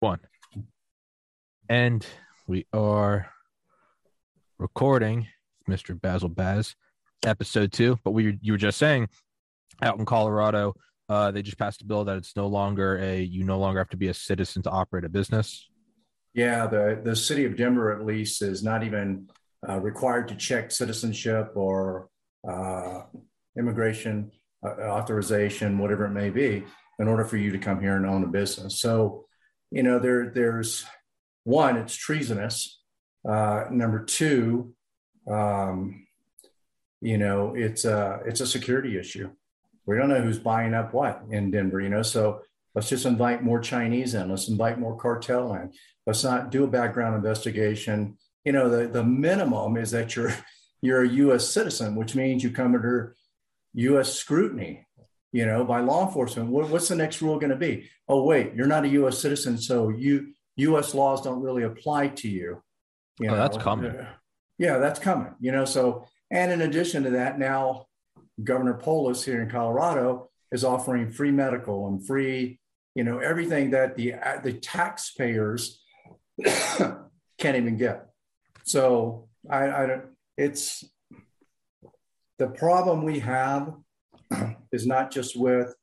One. And we are recording Mr. Basil Baz, episode 2. But you were just saying out in Colorado, they just passed a bill that it's no longer you no longer have to be a citizen to operate a business. Yeah, the city of Denver, at least, is not even required to check citizenship or immigration authorization, whatever it may be, in order for you to come here and own a business. So, you know, there's one, it's treasonous. Number two, you know, it's a security issue. We don't know who's buying up what in Denver, you know, so let's just invite more Chinese in. Let's invite more cartel in. Let's not do a background investigation. You know, the minimum is that you're a U.S. citizen, which means you come under U.S. scrutiny, you know, by law enforcement. What's the next rule going to be? Oh, wait, you're not a U.S. citizen, so U.S. laws don't really apply to you. You know? That's coming. Yeah, that's coming, you know, so, and in addition to that, now Governor Polis here in Colorado is offering free medical and free, you know, everything that the taxpayers can't even get. So I don't, it's the problem we have is not just with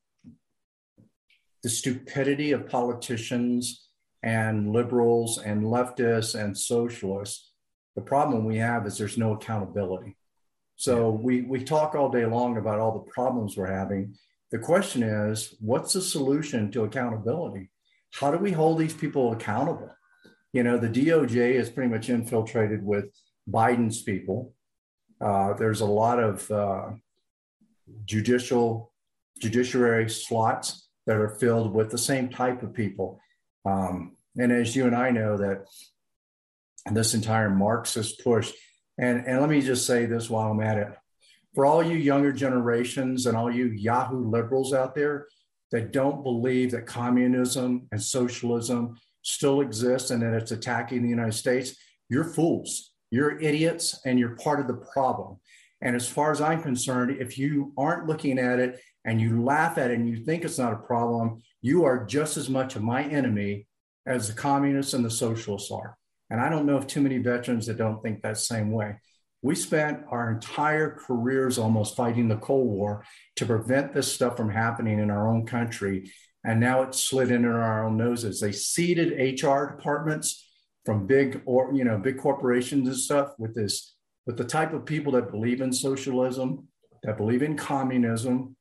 the stupidity of politicians and liberals and leftists and socialists. The problem we have is there's no accountability. So we talk all day long about all the problems we're having. The question is, what's the solution to accountability? How do we hold these people accountable? You know, the DOJ is pretty much infiltrated with Biden's people. There's a lot of judiciary slots that are filled with the same type of people. And as you and I know, that this entire Marxist push, and let me just say this while I'm at it. For all you younger generations and all you Yahoo liberals out there that don't believe that communism and socialism still exists and that it's attacking the United States, you're fools, you're idiots, and you're part of the problem. And as far as I'm concerned, if you aren't looking at it and you laugh at it and you think it's not a problem, you are just as much of my enemy as the communists and the socialists are. And I don't know of too many veterans that don't think that same way. We spent our entire careers almost fighting the Cold War to prevent this stuff from happening in our own country. And now it's slid into our own noses. They seeded HR departments from big corporations and stuff with the type of people that believe in socialism, that believe in communism.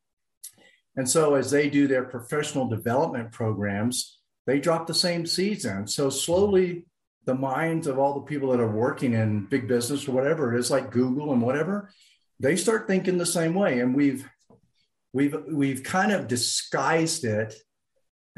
And so as they do their professional development programs, they drop the same seeds in. So slowly, the minds of all the people that are working in big business or whatever it is, like Google and whatever, they start thinking the same way. And we've kind of disguised it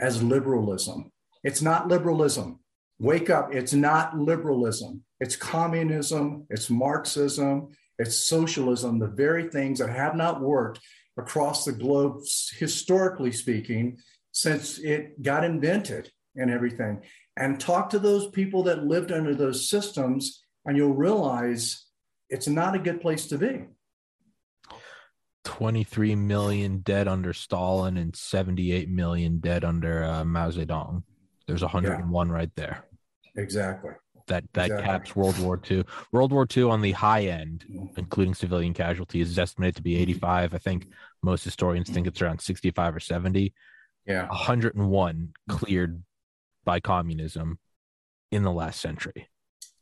as liberalism. It's not liberalism. Wake up. It's not liberalism. It's communism. It's Marxism. It's socialism, the very things that have not worked across the globe, historically speaking, since it got invented and everything. And talk to those people that lived under those systems, and you'll realize it's not a good place to be. 23 million dead under Stalin and 78 million dead under Mao Zedong. There's 101 right there. Exactly. That caps World War II. World War II on the high end, including civilian casualties, is estimated to be 85. I think most historians think it's around 65 or 70. Yeah. 101 cleared by communism in the last century.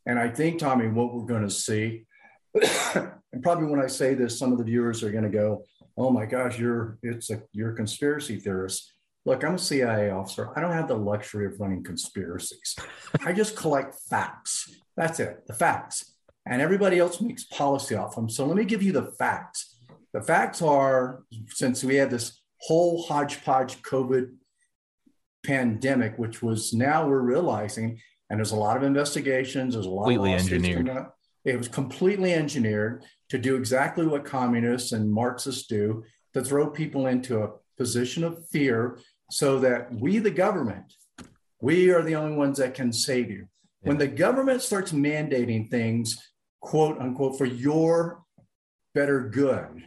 And I think, Tommy, what we're going to see, and probably when I say this, some of the viewers are going to go, oh my gosh, you're a conspiracy theorist. Look, I'm a CIA officer. I don't have the luxury of running conspiracies. I just collect facts. That's it, the facts. And everybody else makes policy off them. So let me give you the facts. The facts are, since we had this whole hodgepodge COVID pandemic, which was now we're realizing, and there's a lot of investigations, there's a lot of lawsuits engineered. It was completely engineered to do exactly what communists and Marxists do, to throw people into a position of fear so that we, the government, we are the only ones that can save you. Yeah. When the government starts mandating things, quote unquote, for your better good,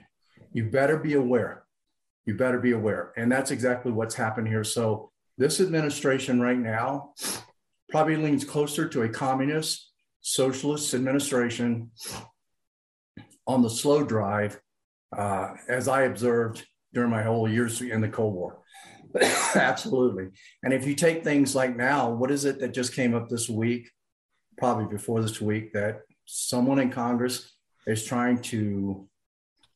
you better be aware. And that's exactly what's happened here. So This administration right now probably leans closer to a communist, socialist administration on the slow drive, as I observed during my whole years in the Cold War. Absolutely. And if you take things like now, what is it that just came up this week, probably before this week, that someone in Congress is trying to,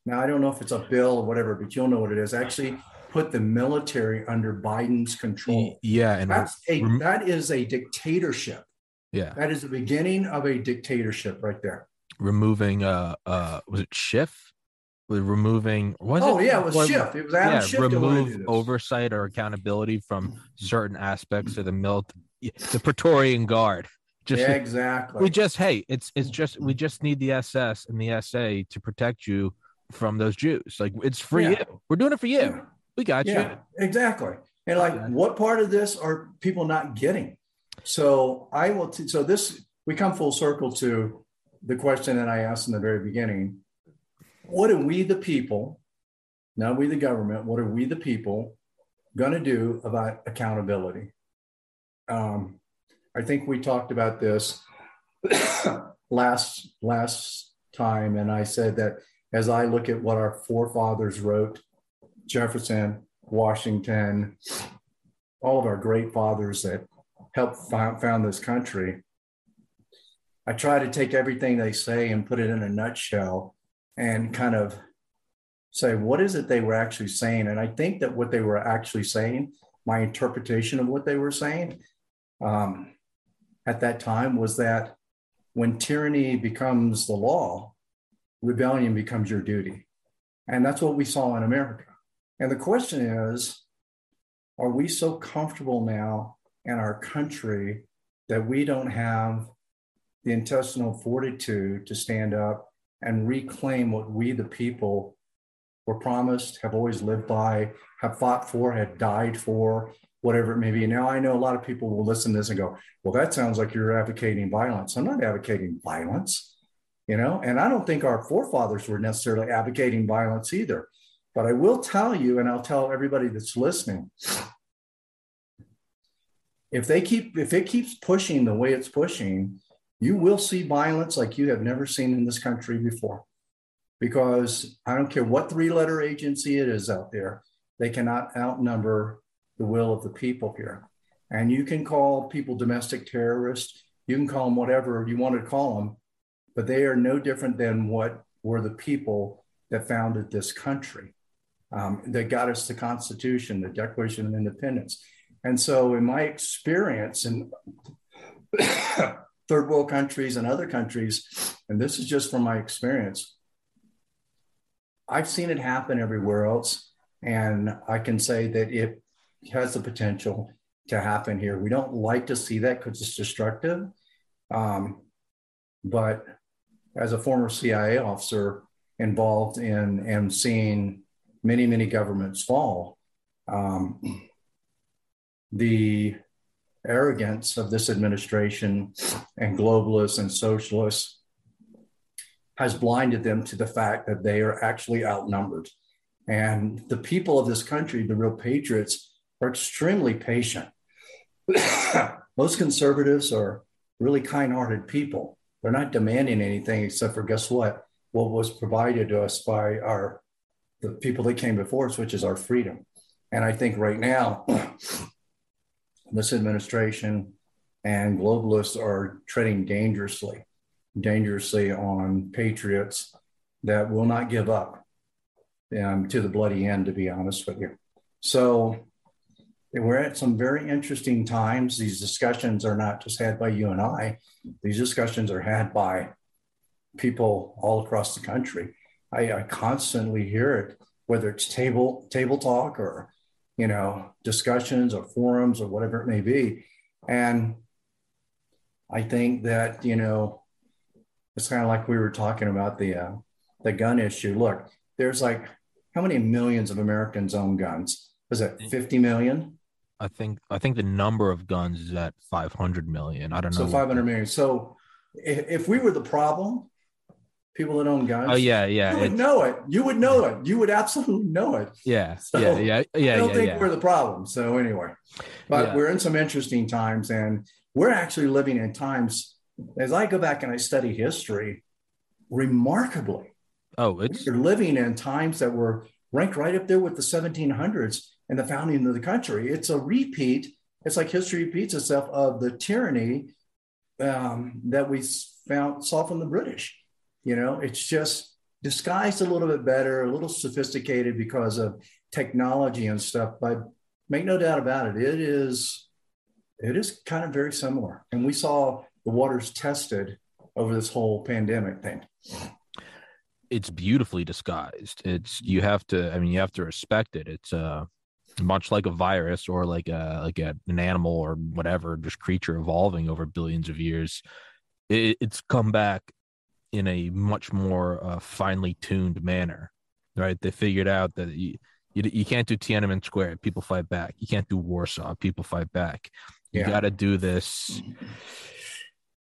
now I don't know if it's a bill or whatever, but you'll know what it is, actually put the military under Biden's control. Yeah. And that is a dictatorship. Yeah. That is the beginning of a dictatorship right there. Removing, was it Schiff? Removing, was it? Oh, yeah, it was Schiff. It was Adam Schiff. Remove oversight or accountability from certain aspects of the the Praetorian Guard. Just, yeah, exactly. We just, hey, it's just, we just need the SS and the SA to protect you from those Jews. Like, it's for you. We're doing it for you. Yeah. We got you. Exactly. And like, what part of this are people not getting? So I will, so this, we come full circle to the question that I asked in the very beginning. What are we the people, not we the government, what are we the people going to do about accountability? I think we talked about this last time, and I said that as I look at what our forefathers wrote, Jefferson, Washington, all of our great fathers that helped found this country, I try to take everything they say and put it in a nutshell and kind of say, what is it they were actually saying? And I think that what they were actually saying, my interpretation of what they were saying at that time was that when tyranny becomes the law, rebellion becomes your duty. And that's what we saw in America. And the question is, are we so comfortable now in our country that we don't have the intestinal fortitude to stand up and reclaim what we, the people, were promised, have always lived by, have fought for, have died for, whatever it may be? Now, I know a lot of people will listen to this and go, well, that sounds like you're advocating violence. I'm not advocating violence, you know, and I don't think our forefathers were necessarily advocating violence either. But I will tell you, and I'll tell everybody that's listening, if it keeps pushing the way it's pushing, you will see violence like you have never seen in this country before, because I don't care what three-letter agency it is out there, they cannot outnumber the will of the people here. And you can call people domestic terrorists, you can call them whatever you want to call them, but they are no different than what were the people that founded this country, that got us the Constitution, the Declaration of Independence. And so in my experience, and third world countries and other countries, and this is just from my experience, I've seen it happen everywhere else. And I can say that it has the potential to happen here. We don't like to see that because it's destructive. But as a former CIA officer involved in and seeing many, many governments fall, the arrogance of this administration and globalists and socialists has blinded them to the fact that they are actually outnumbered. And the people of this country, the real patriots, are extremely patient. Most conservatives are really kind-hearted people. They're not demanding anything except for, guess what was provided to us by the people that came before us, which is our freedom. And I think right now, this administration and globalists are treading dangerously on patriots that will not give up to the bloody end, to be honest with you. So we're at some very interesting times. These discussions are not just had by you and I. These discussions are had by people all across the country. I constantly hear it, whether it's table talk or discussions or forums or whatever it may be. And I think that, it's kind of like we were talking about the gun issue. Look, there's like, how many millions of Americans own guns? Was that 50 million? I think the number of guns is at 500 million. I don't know. So 500 million. So if we were the problem, people that own guns. Oh yeah, yeah. You would know it. You would know it. You would absolutely know it. Yeah, so I don't think we're the problem. So anyway, but we're in some interesting times, and we're actually living in times. As I go back and I study history, remarkably, we're living in times that were ranked right up there with the 1700s and the founding of the country. It's a repeat. It's like history repeats itself of the tyranny that we saw from the British. You know, it's just disguised a little bit better, a little sophisticated because of technology and stuff. But make no doubt about it, it is kind of very similar. And we saw the waters tested over this whole pandemic thing. It's beautifully disguised. You have to respect it. It's much like a virus or like an animal or whatever, just creature evolving over billions of years. It's come back in a much more finely tuned manner, right? They figured out that you can't do Tiananmen Square, people fight back. You can't do Warsaw, people fight back. You got to do this.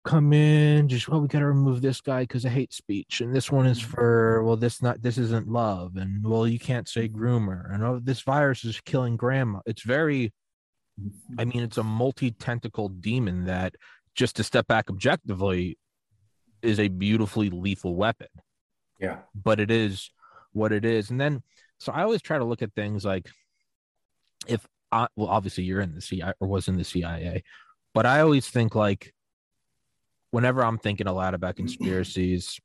Come in, we got to remove this guy because of hate speech, and this one is for this isn't love, and you can't say groomer, and this virus is killing grandma. It's very, it's a multi-tentacled demon that, just to step back objectively, is a beautifully lethal weapon. Yeah, but it is what it is. And then, so I always try to look at things like, obviously you're in the CIA or was in the CIA, but I always think like, whenever I'm thinking a lot about conspiracies,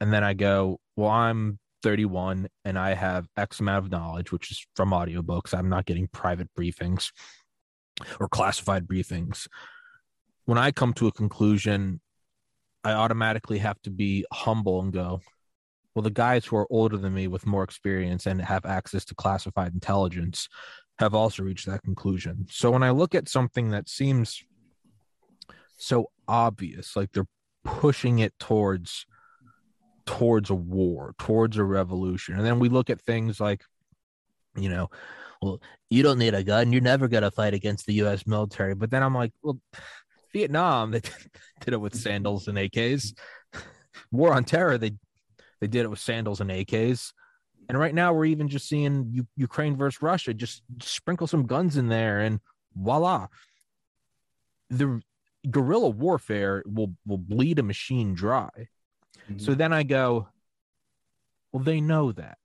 and then I go, well, I'm 31 and I have X amount of knowledge, which is from audiobooks. I'm not getting private briefings or classified briefings. When I come to a conclusion, I automatically have to be humble and go, well, the guys who are older than me with more experience and have access to classified intelligence have also reached that conclusion. So when I look at something that seems so obvious, like they're pushing it towards a war, towards a revolution, and then we look at things like, you don't need a gun, you're never going to fight against the U.S. military. But then I'm like, well, Vietnam, they did it with sandals and AKs. War on Terror, they did it with sandals and AKs. And right now we're even just seeing Ukraine versus Russia, just sprinkle some guns in there and voila. The guerrilla warfare will bleed a machine dry. Mm-hmm. So then I go, well, they know that.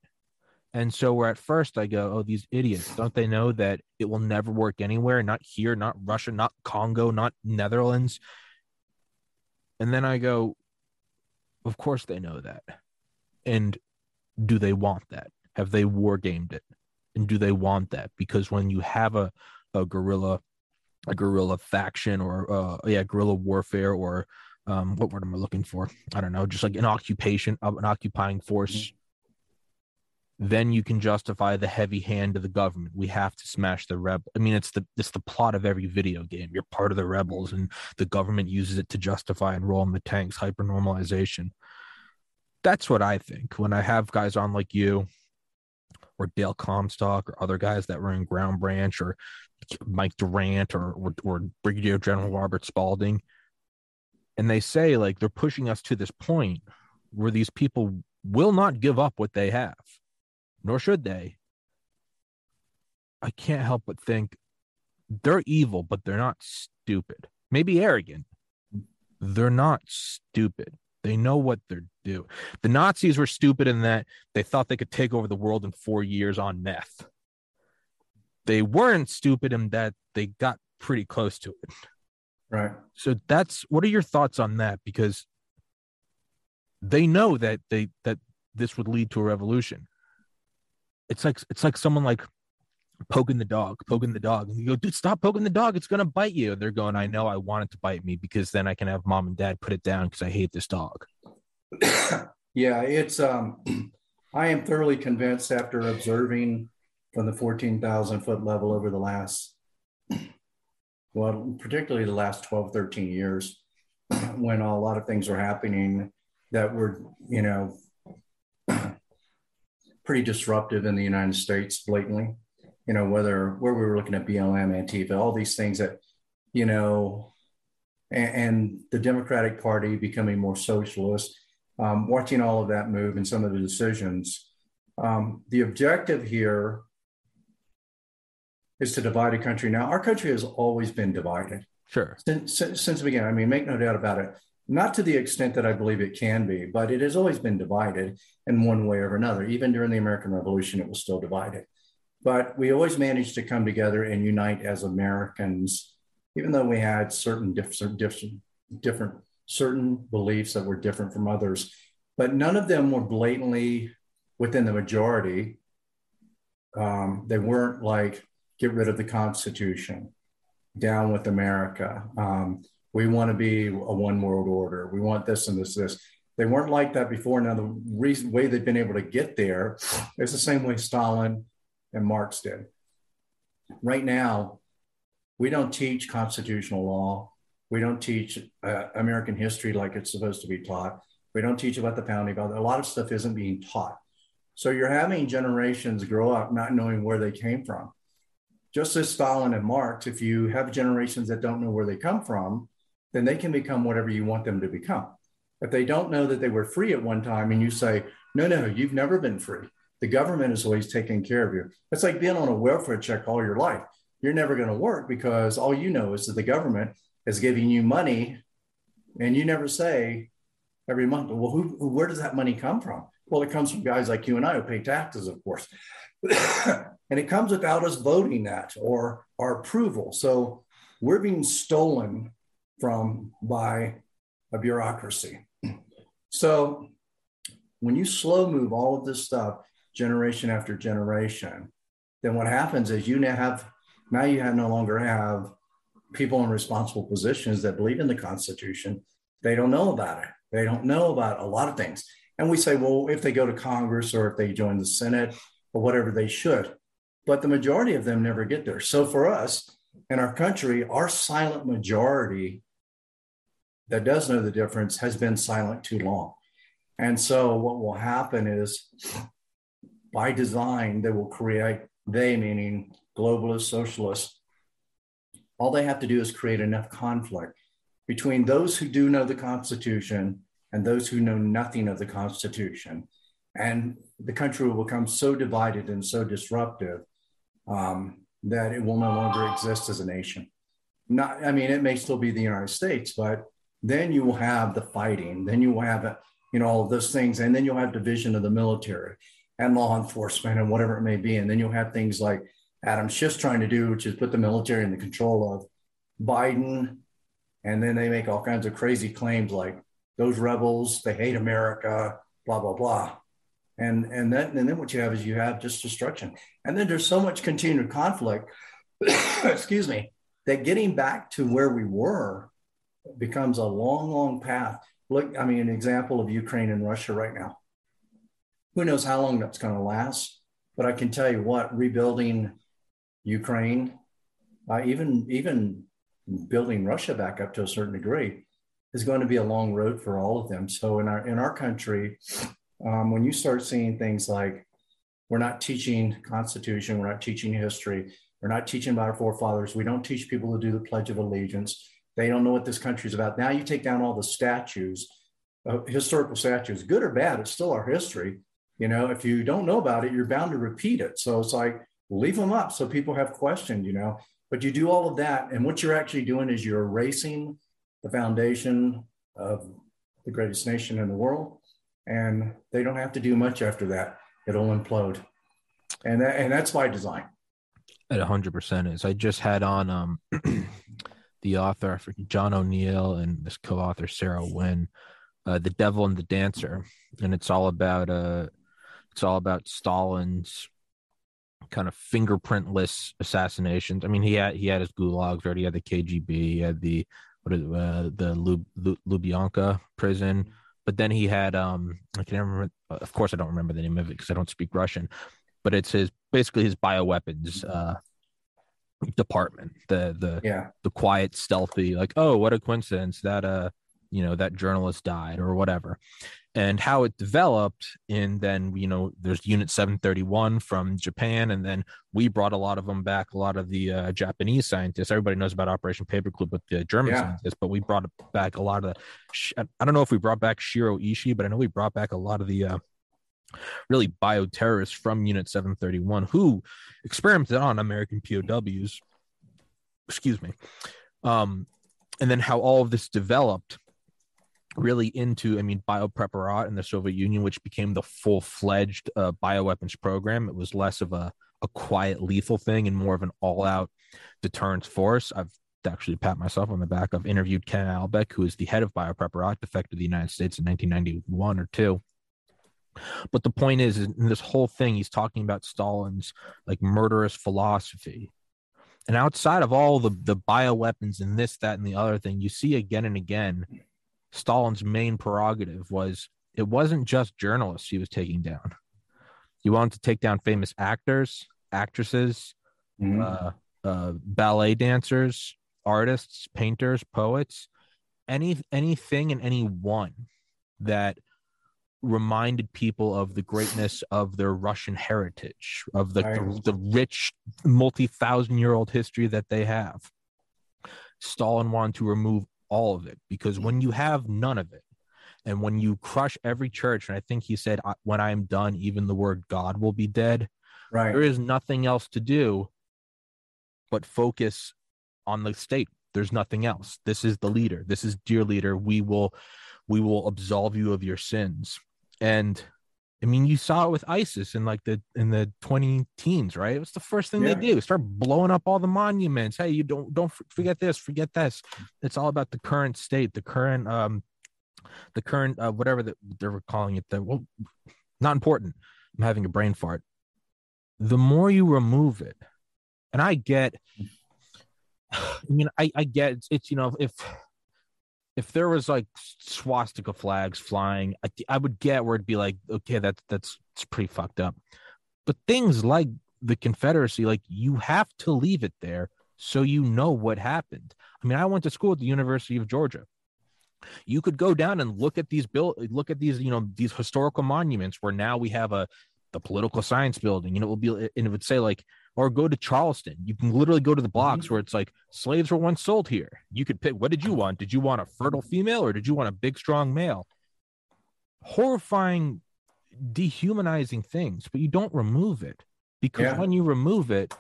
And so where at first I go, oh, these idiots, don't they know that it will never work anywhere? Not here, not Russia, not Congo, not Netherlands. And then I go, of course they know that. And do they want that? Have they war gamed it? And do they want that? Because when you have a guerrilla faction or guerrilla warfare or what word am I looking for? I don't know, just like an occupation of an occupying force. Mm-hmm. Then you can justify the heavy hand of the government. We have to smash the rebel. It's the plot of every video game. You're part of the rebels, and the government uses it to justify and roll in the tanks. Hypernormalization. That's what I think when I have guys on like you, or Dale Comstock, or other guys that were in Ground Branch, or Mike Durant, or Brigadier General Robert Spaulding, and they say like they're pushing us to this point where these people will not give up what they have. Nor should they. I can't help but think they're evil, but they're not stupid. Maybe arrogant. They're not stupid. They know what they're doing. The Nazis were stupid in that they thought they could take over the world in 4 years on meth. They weren't stupid in that they got pretty close to it. Right. So what are your thoughts on that? Because they know that this would lead to a revolution. It's like someone like poking the dog, and you go, dude, stop poking the dog, it's gonna bite you. And they're going, I know, I want it to bite me because then I can have mom and dad put it down because I hate this dog. Yeah, it's I am thoroughly convinced after observing from the 14,000 foot level over the last, particularly the last 12, 13 years, when a lot of things are happening that were, pretty disruptive in the United States, blatantly, whether we were looking at BLM, Antifa, all these things that, and the Democratic Party becoming more socialist, watching all of that move and some of the decisions. The objective here is to divide a country. Now, our country has always been divided. Sure. Since the beginning. I mean, make no doubt about it. Not to the extent that I believe it can be, but it has always been divided in one way or another. Even during the American Revolution, it was still divided. But we always managed to come together and unite as Americans, even though we had certain certain beliefs that were different from others. But none of them were blatantly within the majority. They weren't like, get rid of the Constitution, down with America. We want to be a one world order. We want this and this, this. They weren't like that before. Now, the reason way they've been able to get there is the same way Stalin and Marx did. Right now, we don't teach constitutional law. We don't teach American history like it's supposed to be taught. We don't teach about the founding fathers. A lot of stuff isn't being taught. So you're having generations grow up not knowing where they came from. Just as Stalin and Marx, if you have generations that don't know where they come from, then they can become whatever you want them to become. If they don't know that they were free at one time and you say, no, no, you've never been free. The government is always taking care of you. It's like being on a welfare check all your life. You're never going to work because all you know is that the government is giving you money and you never say every month, well, where does that money come from? Well, it comes from guys like you and I who pay taxes, of course. And it comes without us voting that or our approval. So we're being stolen from by a bureaucracy. So when you slow move all of this stuff, generation after generation, then what happens is you no longer have people in responsible positions that believe in the Constitution. They don't know about it. They don't know about a lot of things. And we say, well, if they go to Congress or if they join the Senate or whatever, they should. But the majority of them never get there. So for us in our country, our silent majority that does know the difference has been silent too long. And so what will happen is by design, they will create, they meaning globalists, socialists, all they have to do is create enough conflict between those who do know the Constitution and those who know nothing of the Constitution. And the country will become so divided and so disruptive that it will no longer exist as a nation. Not, I mean, it may still be the United States, but then you will have the fighting, then you will have, you know, all of those things, and then you'll have division of the military and law enforcement and whatever it may be. And then you'll have things like Adam Schiff's trying to do, which is put the military in the control of Biden. And then they make all kinds of crazy claims like those rebels, they hate America, blah, blah, blah. And then what you have is you have just destruction. And then there's so much continued conflict, excuse me, that getting back to where we were becomes a long, long path. Look, I mean, an example of Ukraine and Russia right now. Who knows how long that's going to last? But I can tell you what, rebuilding Ukraine, even building Russia back up to a certain degree is going to be a long road for all of them. So in our country, when you start seeing things like we're not teaching Constitution, we're not teaching history, we're not teaching about our forefathers, we don't teach people to do the Pledge of Allegiance, they don't know what this country is about. Now you take down all the statues, historical statues, good or bad, it's still our history. You know, if you don't know about it, you're bound to repeat it. So it's like, leave them up so people have questioned, you know, but you do all of that. And what you're actually doing is you're erasing the foundation of the greatest nation in the world. And they don't have to do much after that. It'll implode. And that's by design. At 100% is. I just had on the author, John O'Neill, and this co-author, Sarah Wynn, The Devil and the Dancer. And it's all about Stalin's kind of fingerprintless assassinations. I mean, he had his gulags already, he had the KGB, he had the Lubyanka prison, but then he had I can't remember. Of course, I don't remember the name of it because I don't speak Russian. But it's basically his bioweapons department. The quiet, stealthy, like, oh, what a coincidence that you know, that journalist died or whatever. And how it developed, and then, you know, there's Unit 731 from Japan, and then we brought a lot of them back, a lot of the Japanese scientists. Everybody knows about Operation Paperclip with the German scientists, but we brought back a lot of the, I don't know if we brought back Shiro Ishii, but I know we brought back a lot of the really bioterrorists from Unit 731 who experimented on American POWs, excuse me, and then how all of this developed really into, I mean, Biopreparat in the Soviet Union, which became the full-fledged bioweapons program. It was less of a quiet, lethal thing and more of an all-out deterrence force. I've actually pat myself on the back. I've interviewed Ken Albeck, who is the head of Biopreparat, defected to the United States in 1991 or two. But the point is, in this whole thing, he's talking about Stalin's like murderous philosophy. And outside of all the bioweapons and this, that, and the other thing, you see again and again, Stalin's main prerogative was, it wasn't just journalists he was taking down. He wanted to take down famous actors, actresses, ballet dancers, artists, painters, poets, anything and anyone that reminded people of the greatness of their Russian heritage, of the rich multi-thousand-year-old history that they have. Stalin wanted to remove all of it, because when you have none of it, and when you crush every church, and I think he said, when I am done, even the word God will be dead. Right. There is nothing else to do but focus on the state. There's nothing else. This is the leader. This is dear leader. We will absolve you of your sins. And I mean, you saw it with ISIS in like the 20 teens, right? It was the first thing they do, start blowing up all the monuments. Hey, you don't forget this, forget this. It's all about the current state, the current whatever that they were calling it. That, well, not important. I'm having a brain fart. The more you remove it, and I get it's you know, if there was like swastika flags flying, I would get where it'd be like, okay, that's pretty fucked up. But things like the Confederacy, like you have to leave it there so you know what happened. I mean, I went to school at the University of Georgia. You could go down and look at these, you know, these historical monuments where now we have the political science building, and it will be, and it would say like, or go to Charleston. You can literally go to the blocks where it's like, slaves were once sold here. You could pick, what did you want? Did you want a fertile female or did you want a big, strong male? Horrifying, dehumanizing things, but you don't remove it, because when you remove it,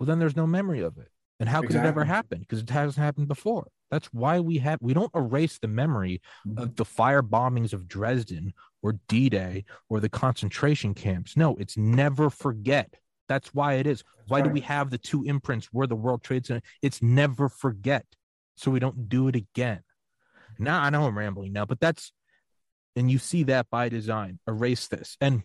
well, then there's no memory of it. And how could it ever happen? Because it hasn't happened before. That's why we don't erase the memory of the fire bombings of Dresden or D-Day or the concentration camps. No, it's never forget. That's why it is. Why do we have the two imprints where the World Trade Center? It's never forget. So we don't do it again. Now, I know I'm rambling now, but and you see that by design, erase this. And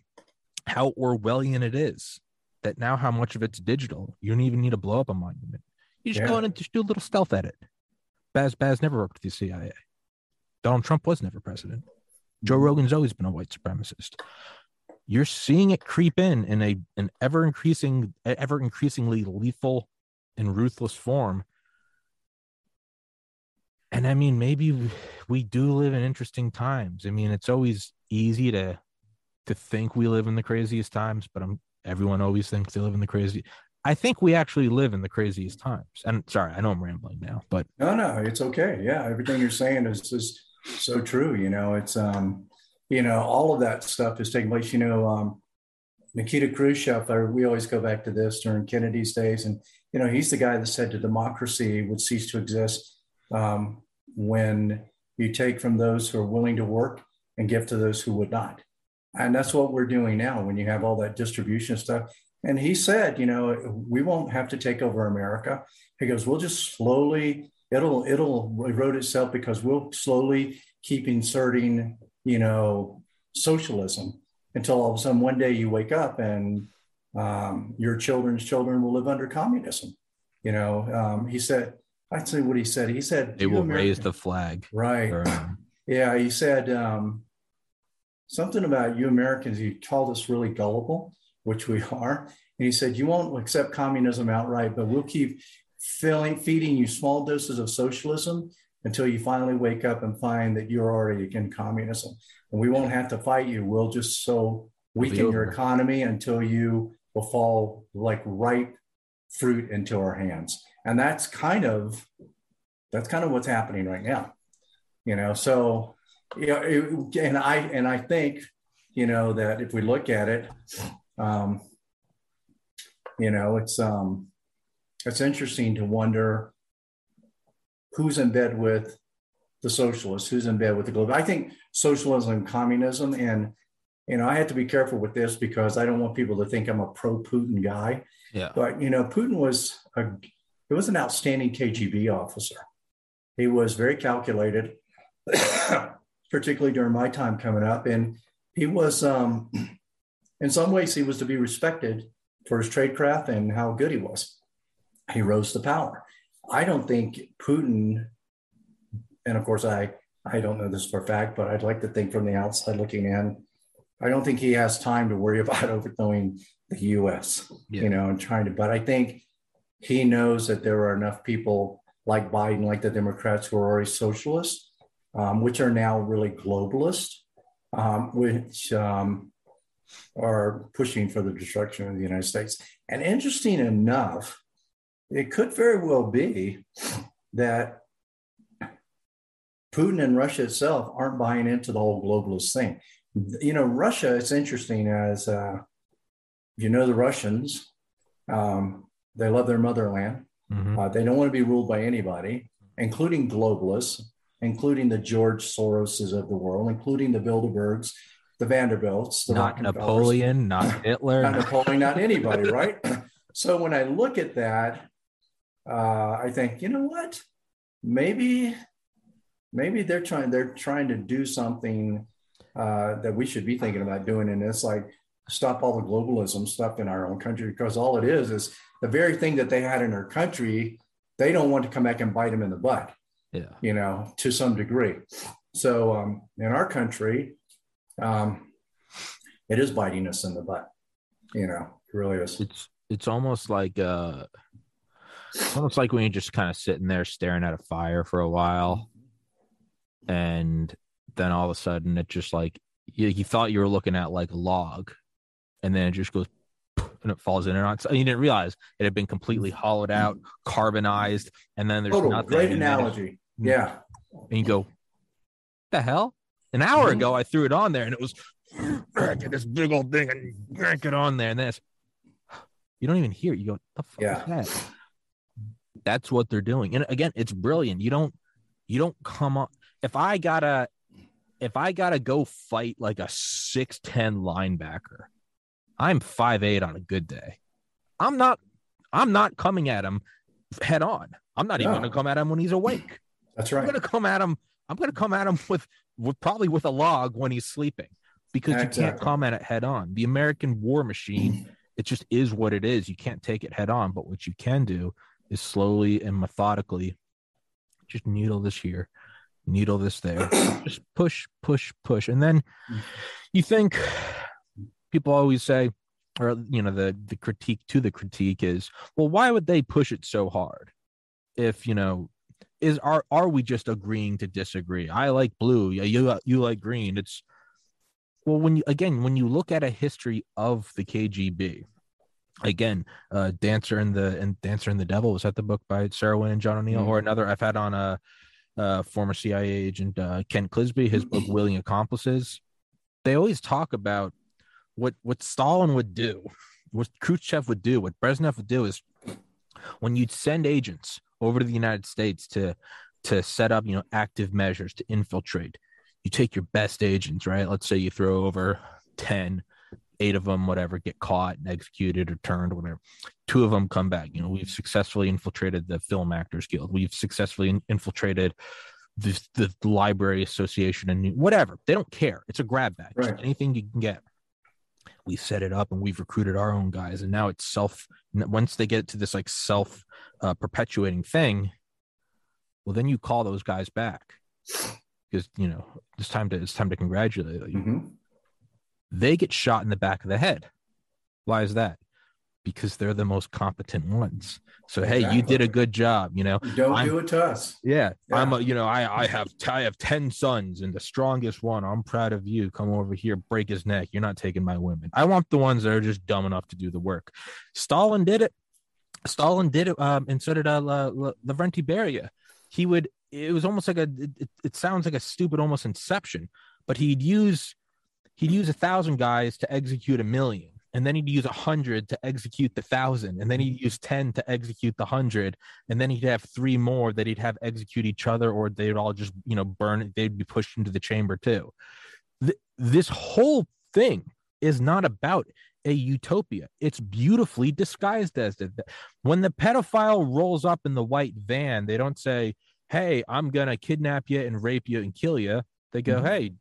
how Orwellian it is that now how much of it's digital. You don't even need to blow up a monument. You just go in and just do a little stealth edit. Baz never worked with the CIA. Donald Trump was never president. Joe Rogan's always been a white supremacist. You're seeing it creep in an ever increasingly lethal and ruthless form. And I mean, maybe we do live in interesting times. I mean, it's always easy to think we live in the craziest times, but everyone always thinks they live in the crazy. I think we actually live in the craziest times. And sorry, I know I'm rambling now, but no, it's okay. Yeah, everything you're saying is just so true. You know, it's you know, all of that stuff is taking place. You know, Nikita Khrushchev, we always go back to this during Kennedy's days. And, you know, he's the guy that said that democracy would cease to exist when you take from those who are willing to work and give to those who would not. And that's what we're doing now when you have all that distribution stuff. And he said, you know, we won't have to take over America. He goes, we'll just slowly, it'll erode itself because we'll slowly keep inserting, you know, socialism until all of a sudden one day you wake up and your children's children will live under communism. You know, he said, I'd say what he said. He said, they will raise the flag. Right. Yeah. He said something about you Americans, you called us really gullible, which we are. And he said, you won't accept communism outright, but we'll keep feeding you small doses of socialism until you finally wake up and find that you're already against communism. And we won't have to fight you. We'll just so weaken your economy until you will fall like ripe fruit into our hands. And that's kind of what's happening right now. You know, so, you know, I think, you know, that if we look at it, you know, it's interesting to wonder who's in bed with the socialists, who's in bed with the global. I think socialism and communism, and, you know, I have to be careful with this because I don't want people to think I'm a pro-Putin guy. Yeah. But, you know, Putin was an outstanding KGB officer. He was very calculated, particularly during my time coming up. And he was, in some ways, he was to be respected for his tradecraft and how good he was. He rose to power. I don't think Putin, and of course, I don't know this for a fact, but I'd like to think from the outside looking in, I don't think he has time to worry about overthrowing the U.S., yeah. You know, and trying to, but I think he knows that there are enough people like Biden, like the Democrats who are already socialists, which are now really globalist, which are pushing for the destruction of the United States. And interesting enough, it could very well be that Putin and Russia itself aren't buying into the whole globalist thing. You know, Russia, it's interesting as, you know, the Russians, they love their motherland. Mm-hmm. They don't want to be ruled by anybody, including globalists, including the George Soroses of the world, including the Bilderbergs, the Vanderbilts. The not Napoleon, not Hitler. Not Napoleon, not anybody, right? So when I look at that, I think, you know what? Maybe they're trying to do something that we should be thinking about doing in this, like stop all the globalism stuff in our own country, because all it is the very thing that they had in our country, they don't want to come back and bite them in the butt, yeah. You know, to some degree. So in our country, it is biting us in the butt, you know, it really is. It's almost like when you're just kind of sitting there staring at a fire for a while, and then all of a sudden it just like you thought you were looking at like a log, and then it just goes and it falls in, and you didn't realize it had been completely hollowed out, carbonized, and then there's nothing. Great analogy, yeah. And you go, what the hell? An hour ago I threw it on there, and it was this big old thing, and drank it on there, and then it's. You don't even hear it. You go, the fuck is that? That's what they're doing. And again, it's brilliant. You don't come up. If I gotta go fight like a 6'10" linebacker, I'm 5'8" on a good day. I'm not coming at him head on. I'm not even gonna come at him when he's awake. That's right. I'm gonna come at him with probably with a log when he's sleeping, because you can't come at it head on. The American war machine. It just is what it is. You can't take it head on, but what you can do is slowly and methodically just needle this here, needle this there, just push. And then you think people always say, or, you know, the critique is, well, why would they push it so hard? If, you know, are we just agreeing to disagree? I like blue. You like green. It's, well, when you look at a history of the KGB, again, Dancer and the Devil, was that the book by Sarah Wynn and John O'Neill, or another I've had on a former CIA agent Ken Clisby, his book Willing Accomplices. They always talk about what Stalin would do, what Khrushchev would do, what Brezhnev would do is when you'd send agents over to the United States to set up, you know, active measures to infiltrate. You take your best agents, right? Let's say you throw over 10, 8 of them, whatever, get caught and executed or turned, whatever. 2 of them come back. You know, we've successfully infiltrated the Film Actors Guild. We've successfully infiltrated the Library Association and whatever. They don't care. It's a grab bag. Right. Anything you can get. We set it up and we've recruited our own guys. And now it's once they get to this like self-perpetuating thing, well, then you call those guys back. Because, you know, it's time to congratulate you. Mm-hmm. They get shot in the back of the head. Why is that? because they're the most competent ones. So, hey, exactly. You did a good job, you know. Don't do it to us. Yeah, yeah. I have 10 sons and the strongest one. I'm proud of you. Come over here, break his neck. You're not taking my women. I want the ones that are just dumb enough to do the work. Stalin did it. And so did Lavrenti Beria. It was almost like it sounds like a stupid, almost inception, but he'd use 1,000 guys to execute 1,000,000. And then he'd use 100 to execute the 1,000. And then he'd use 10 to execute the 100. And then he'd have 3 more that he'd have execute each other, or they'd all just, burn. They'd be pushed into the chamber too. This whole thing is not about a utopia. It's beautifully disguised as that. When the pedophile rolls up in the white van, they don't say, hey, I'm going to kidnap you and rape you and kill you. They go, hey,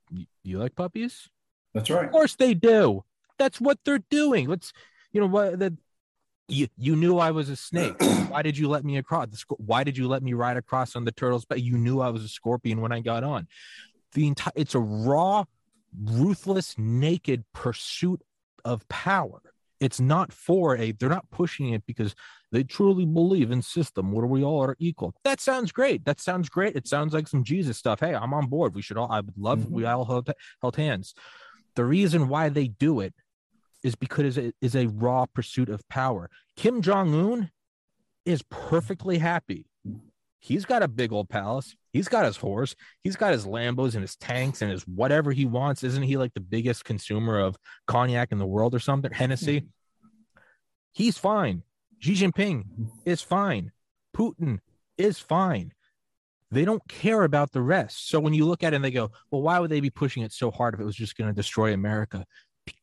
you like puppies? That's right. Of course they do. That's what they're doing. You knew I was a snake. Why did you let me across? Why did you let me ride across on the turtle's back? You knew I was a scorpion when I got on. It's a raw, ruthless, naked pursuit of power. It's not they're not pushing it because they truly believe in system where we all are equal. That sounds great. It sounds like some Jesus stuff. Hey, I'm on board. We all held hands. The reason why they do it is because it is a raw pursuit of power. Kim Jong-un is perfectly happy. He's got a big old palace. He's got his horse. He's got his Lambos and his tanks and his whatever he wants. Isn't he like the biggest consumer of cognac in the world or something? Hennessy. He's fine. Xi Jinping is fine. Putin is fine. They don't care about the rest. So when you look at it and they go, well, why would they be pushing it so hard if it was just going to destroy America?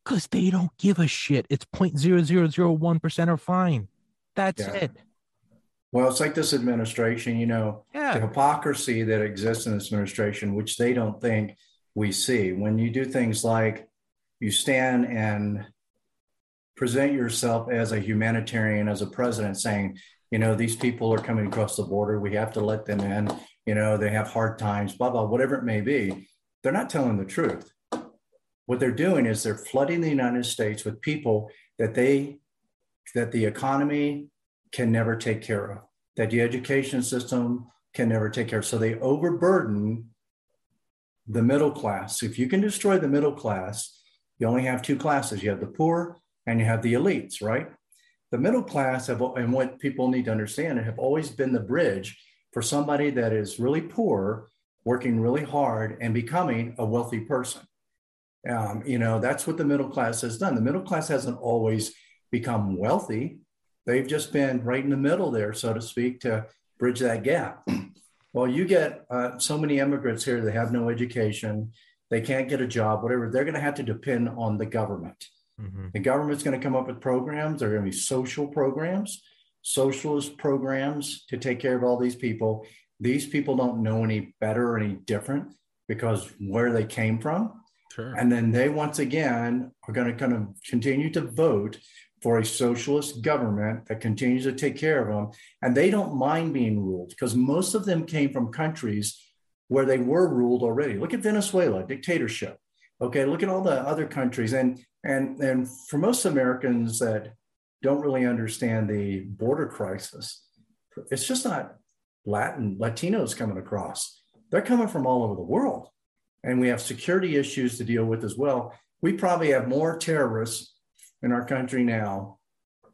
Because they don't give a shit. It's 0.0001% are fine. That's it. Well, it's like this administration, the hypocrisy that exists in this administration, which they don't think we see. When you do things like you stand and present yourself as a humanitarian, as a president saying, these people are coming across the border. We have to let them in. They have hard times, blah, blah, whatever it may be. They're not telling the truth. What they're doing is they're flooding the United States with people that the economy can never take care of, that the education system can never take care of. So they overburden the middle class. If you can destroy the middle class, you only have 2 classes. You have the poor and you have the elites, right? The middle class and what people need to understand have always been the bridge for somebody that is really poor, working really hard and becoming a wealthy person. That's what the middle class has done. The middle class hasn't always become wealthy. They've just been right in the middle there, so to speak, to bridge that gap. Well, you get so many immigrants here that have no education. They can't get a job, whatever. They're going to have to depend on the government. Mm-hmm. The government's going to come up with programs. They're going to be social programs, socialist programs to take care of all these people. These people don't know any better or any different because where they came from. Sure. And then they, once again, are going to kind of continue to vote for a socialist government that continues to take care of them. And they don't mind being ruled because most of them came from countries where they were ruled already. Look at Venezuela, dictatorship. Okay, look at all the other countries. And for most Americans that don't really understand the border crisis, it's just not Latinos coming across. They're coming from all over the world. And we have security issues to deal with as well. We probably have more terrorists in our country now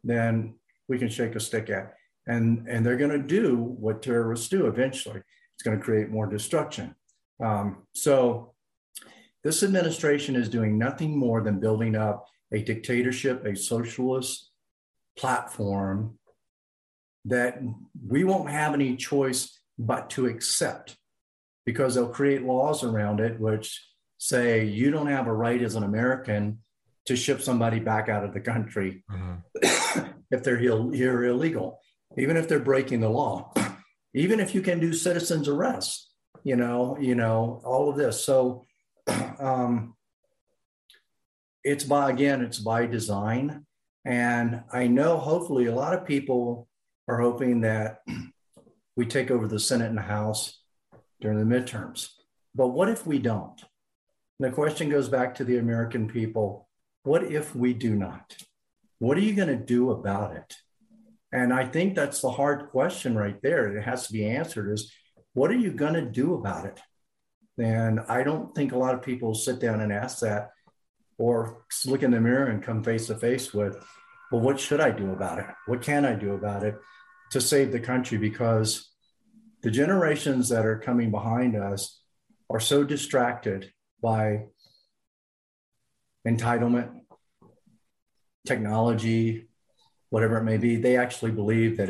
than we can shake a stick at. And they're going to do what terrorists do eventually. It's going to create more destruction. So this administration is doing nothing more than building up a dictatorship, a socialist platform that we won't have any choice but to accept, because they'll create laws around it which say you don't have a right as an American to ship somebody back out of the country if they're here illegal, even if they're breaking the law, even if you can do citizen's arrest, all of this. So it's by design. And I know hopefully a lot of people are hoping that we take over the Senate and the House during the midterms. But what if we don't? And the question goes back to the American people. What if we do not? What are you going to do about it? And I think that's the hard question right there. It has to be answered is, what are you going to do about it? And I don't think a lot of people sit down and ask that or look in the mirror and come face to face with, well, what should I do about it? What can I do about it to save the country? Because the generations that are coming behind us are so distracted by entitlement, technology, whatever it may be. They actually believe that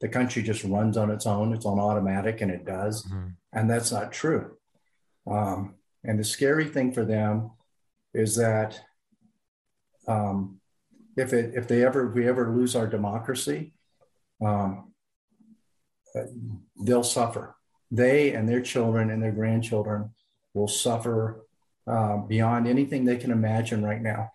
the country just runs on its own. It's on automatic, and it does. Mm-hmm. And that's not true. And the scary thing for them is that if we ever lose our democracy, they'll suffer. They and their children and their grandchildren will suffer beyond anything they can imagine right now.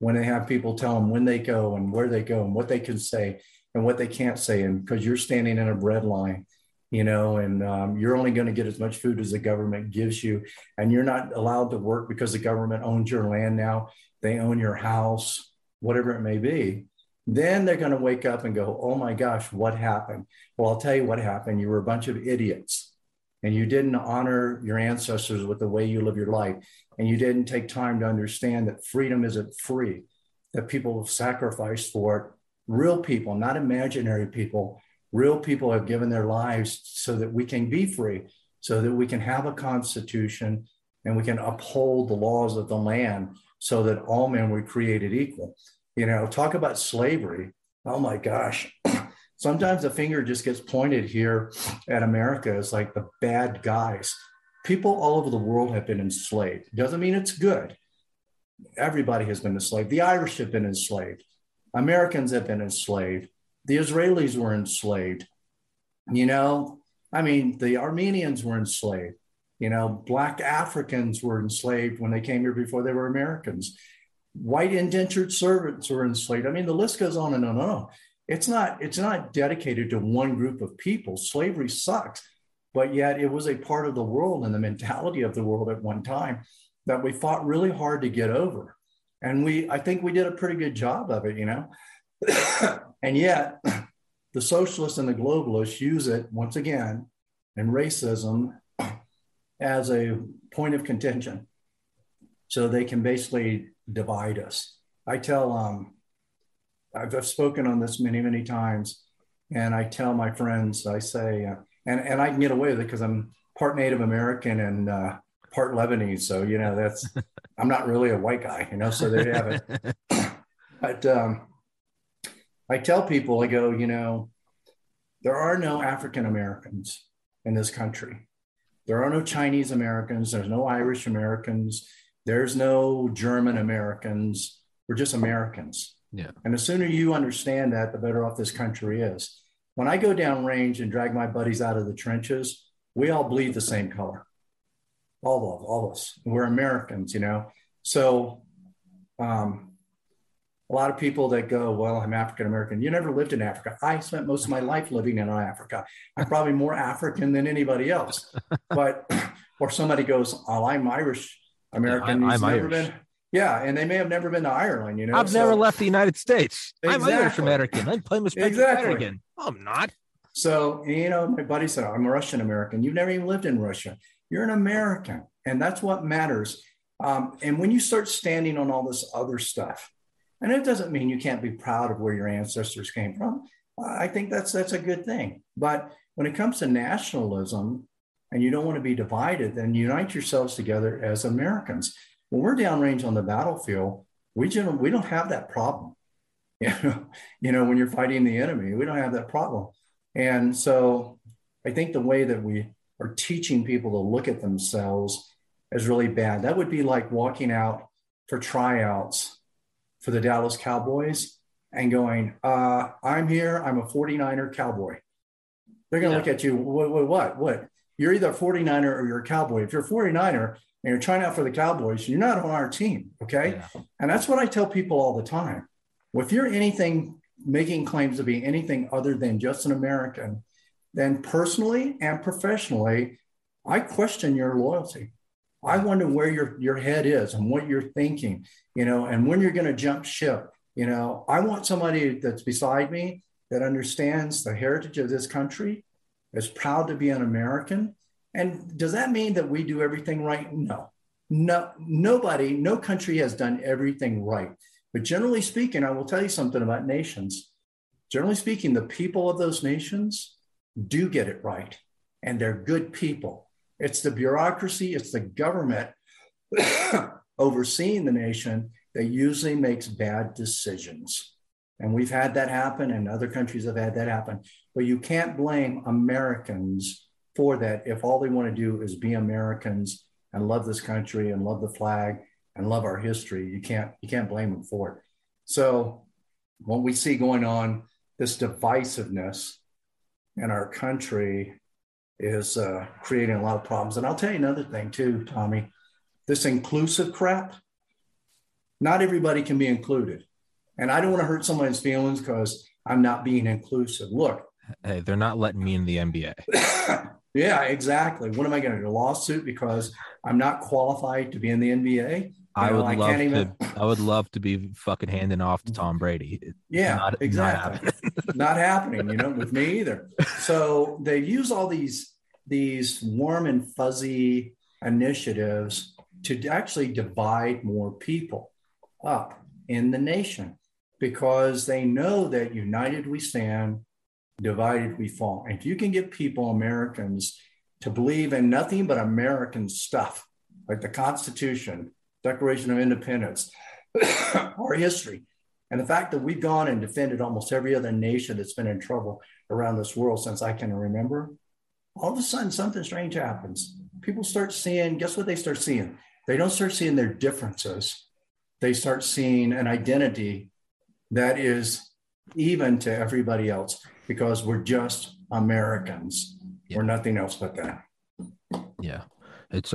When they have people tell them when they go and where they go and what they can say and what they can't say, and because you're standing in a bread line, and you're only going to get as much food as the government gives you, and you're not allowed to work because the government owns your land now, they own your house, whatever it may be, then they're going to wake up and go, oh my gosh, what happened? Well, I'll tell you what happened. You were a bunch of idiots, and you didn't honor your ancestors with the way you live your life, and you didn't take time to understand that freedom isn't free, that people have sacrificed for it. Real people, not imaginary people. Real people have given their lives so that we can be free, so that we can have a constitution and we can uphold the laws of the land so that all men were created equal. Talk about slavery. Oh my gosh. Sometimes the finger just gets pointed here at America as like the bad guys. People all over the world have been enslaved. Doesn't mean it's good. Everybody has been enslaved. The Irish have been enslaved. Americans have been enslaved. The Israelis were enslaved. The Armenians were enslaved. Black Africans were enslaved when they came here before they were Americans. White indentured servants were enslaved. The list goes on and on and on. It's not dedicated to one group of people. Slavery sucks, but yet it was a part of the world and the mentality of the world at one time that we fought really hard to get over. And I think we did a pretty good job of it, And yet the socialists and the globalists use it once again, and racism as a point of contention, so they can basically divide us. I tell, I've spoken on this many, many times, and I tell my friends, I say, and I can get away with it because I'm part Native American and part Lebanese. So, I'm not really a white guy, so they have it. But I tell people, I go, there are no African Americans in this country. There are no Chinese Americans. There's no Irish Americans. There's no German Americans. We're just Americans. Yeah. And the sooner you understand that, the better off this country is. When I go downrange and drag my buddies out of the trenches, we all bleed the same color. All of us. We're Americans, So a lot of people that go, well, I'm African American. You never lived in Africa. I spent most of my life living in Africa. I'm probably more African than anybody else. But or somebody goes, oh, I'm Irish American. Yeah, I'm Irish. Yeah, and they may have never been to Ireland, I've never left the United States. Exactly. I'm Irish American. I'm plain Mr. American. I'm not. So, my buddy said, I'm a Russian American. You've never even lived in Russia. You're an American, and that's what matters. And when you start standing on all this other stuff, and it doesn't mean you can't be proud of where your ancestors came from. I think that's a good thing. But when it comes to nationalism and you don't want to be divided, then unite yourselves together as Americans. When we're downrange on the battlefield, we don't have that problem. When you're fighting the enemy, we don't have that problem. And so I think the way that we are teaching people to look at themselves is really bad. That would be like walking out for tryouts for the Dallas Cowboys and going, I'm here, I'm a 49er Cowboy. They're going to look at you, what? You're either a 49er or you're a Cowboy. If you're a 49er, and you're trying out for the Cowboys, you're not on our team, okay? Yeah. And that's what I tell people all the time. Well, if you're anything, making claims to be anything other than just an American, then personally and professionally, I question your loyalty. I wonder where your head is and what you're thinking, and when you're going to jump ship You know, I want somebody that's beside me that understands the heritage of this country, is proud to be an American. And does that mean that we do everything right? No. No, nobody, no country has done everything right. But generally speaking, I will tell you something about nations. Generally speaking, the people of those nations do get it right. And they're good people. It's the bureaucracy, it's the government overseeing the nation that usually makes bad decisions. And we've had that happen, and other countries have had that happen. But you can't blame Americans for that if all they want to do is be Americans and love this country and love the flag and love our history. You can't blame them for it. So what we see going on, this divisiveness in our country is creating a lot of problems. And I'll tell you another thing too, Tommy, this inclusive crap, not everybody can be included. And I don't want to hurt somebody's feelings because I'm not being inclusive. Look, hey, they're not letting me in the NBA. Yeah, exactly. What am I going to do? A lawsuit because I'm not qualified to be in the NBA? I would love to be fucking handing off to Tom Brady. Exactly. Not happening, you know, with me either. So they use all these warm and fuzzy initiatives to actually divide more people up in the nation because they know that united we stand, divided we fall. And if you can get people, Americans, to believe in nothing but American stuff, like the Constitution, Declaration of Independence, our history, and the fact that we've gone and defended almost every other nation that's been in trouble around this world since I can remember, all of a sudden something strange happens. People start seeing, guess what they start seeing? They don't start seeing their differences. They start seeing an identity that is even to everybody else because we're just Americans. Yeah. We're nothing else but that. Yeah. It's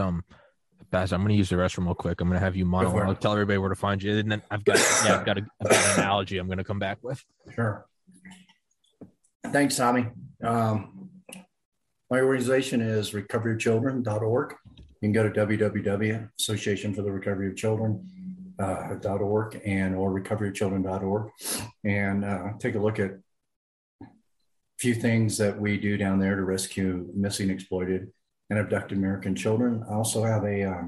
Baz, I'm going to use the restroom real quick. I'm going to have you monologue, tell everybody where to find you. And then I've got an analogy I'm going to come back with. Sure. Thanks, Tommy. My organization is recoveryofchildren.org. You can go to www.associationfortherecoveryofchildren.org and or recoveryofchildren.org and take a look at a few things that we do down there to rescue missing, exploited, and abducted American children. I also have a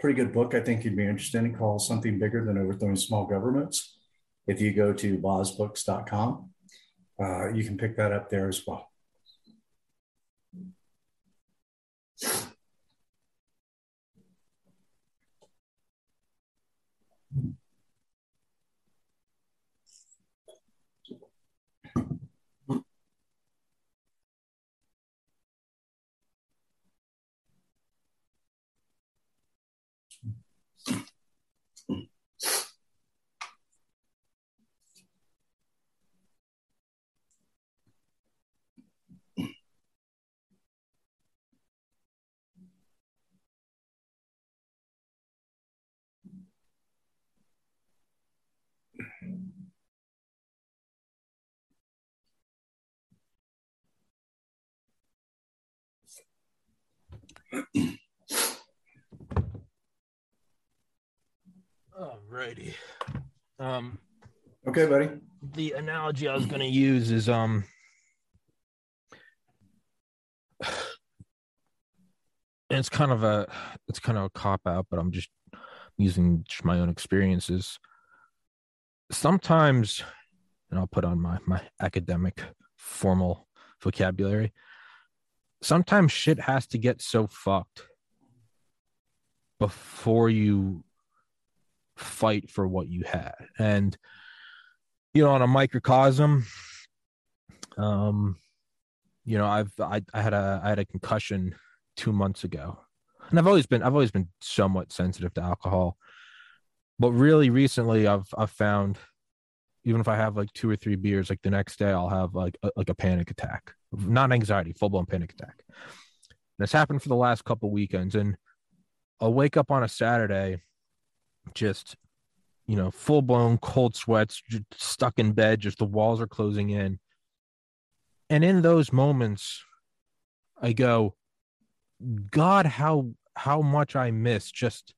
pretty good book I think you'd be interested in called Something Bigger Than Overthrowing Small Governments. If you go to bazbooks.com, you can pick that up there as well. All righty. Okay, buddy. The analogy I was going to use is it's kind of a cop out, but I'm just using my own experiences. Sometimes, and I'll put on my academic formal vocabulary, sometimes shit has to get so fucked before you fight for what you had. And, you know, on a microcosm, you know, I had a concussion 2 months ago, and I've always been somewhat sensitive to alcohol. But really recently I've found, even if I have like two or three beers, like the next day I'll have like a panic attack, not anxiety, full blown panic attack. And it's happened for the last couple of weekends, and I'll wake up on a Saturday, just, you know, full blown cold sweats, just stuck in bed, just the walls are closing in. And in those moments I go, God, how much I miss just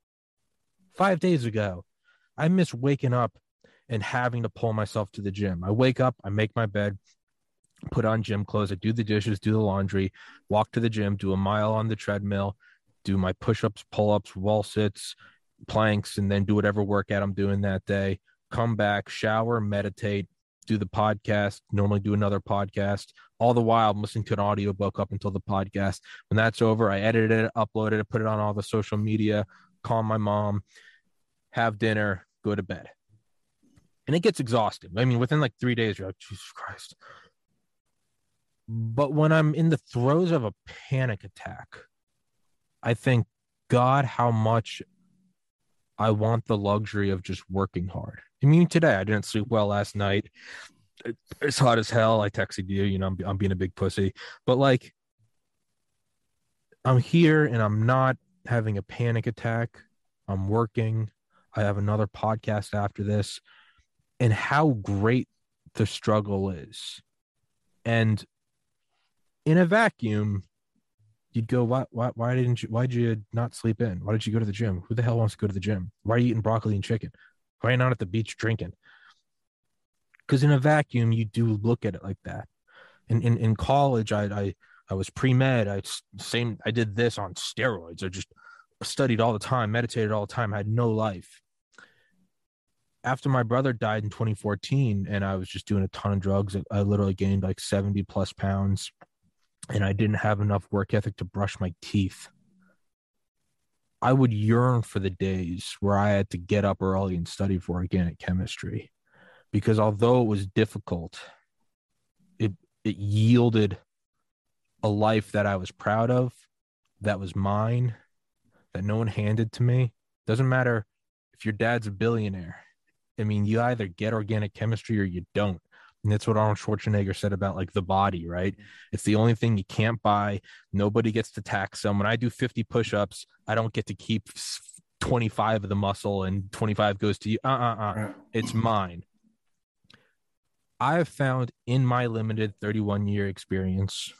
5 days ago. I miss waking up and having to pull myself to the gym. I wake up, I make my bed, put on gym clothes, I do the dishes, do the laundry, walk to the gym, do a mile on the treadmill, do my push-ups, pull-ups, wall sits, planks, and then do whatever workout I'm doing that day. Come back, shower, meditate, do the podcast, normally do another podcast. All the while, I'm listening to an audiobook up until the podcast. When that's over, I edit it, upload it, put it on all the social media, call my mom, have dinner, go to bed. And it gets exhausting. I mean, within like 3 days, you're like, Jesus Christ. But when I'm in the throes of a panic attack, I think, God, how much I want the luxury of just working hard. I mean, today, I didn't sleep well last night. It's hot as hell. I texted you, you know, I'm being a big pussy. But like, I'm here and I'm not having a panic attack. I'm working. I have another podcast after this. And how great the struggle is. And in a vacuum, you'd go, why did you not sleep in? Why did you go to the gym? Who the hell wants to go to the gym? Why are you eating broccoli and chicken? Why are you not at the beach drinking? Because in a vacuum, you do look at it like that. In college, I was pre-med. I did this on steroids. I just studied all the time, meditated all the time. I had no life. After my brother died in 2014 and I was just doing a ton of drugs, I literally gained like 70 plus pounds and I didn't have enough work ethic to brush my teeth. I would yearn for the days where I had to get up early and study for organic chemistry because although it was difficult, it yielded a life that I was proud of, that was mine, that no one handed to me. Doesn't matter if your dad's a billionaire. I mean, you either get organic chemistry or you don't. And that's what Arnold Schwarzenegger said about like the body, right? It's the only thing you can't buy. Nobody gets to tax them. When I do 50 push-ups, I don't get to keep 25 of the muscle and 25 goes to you. It's mine. I have found in my limited 31-year experience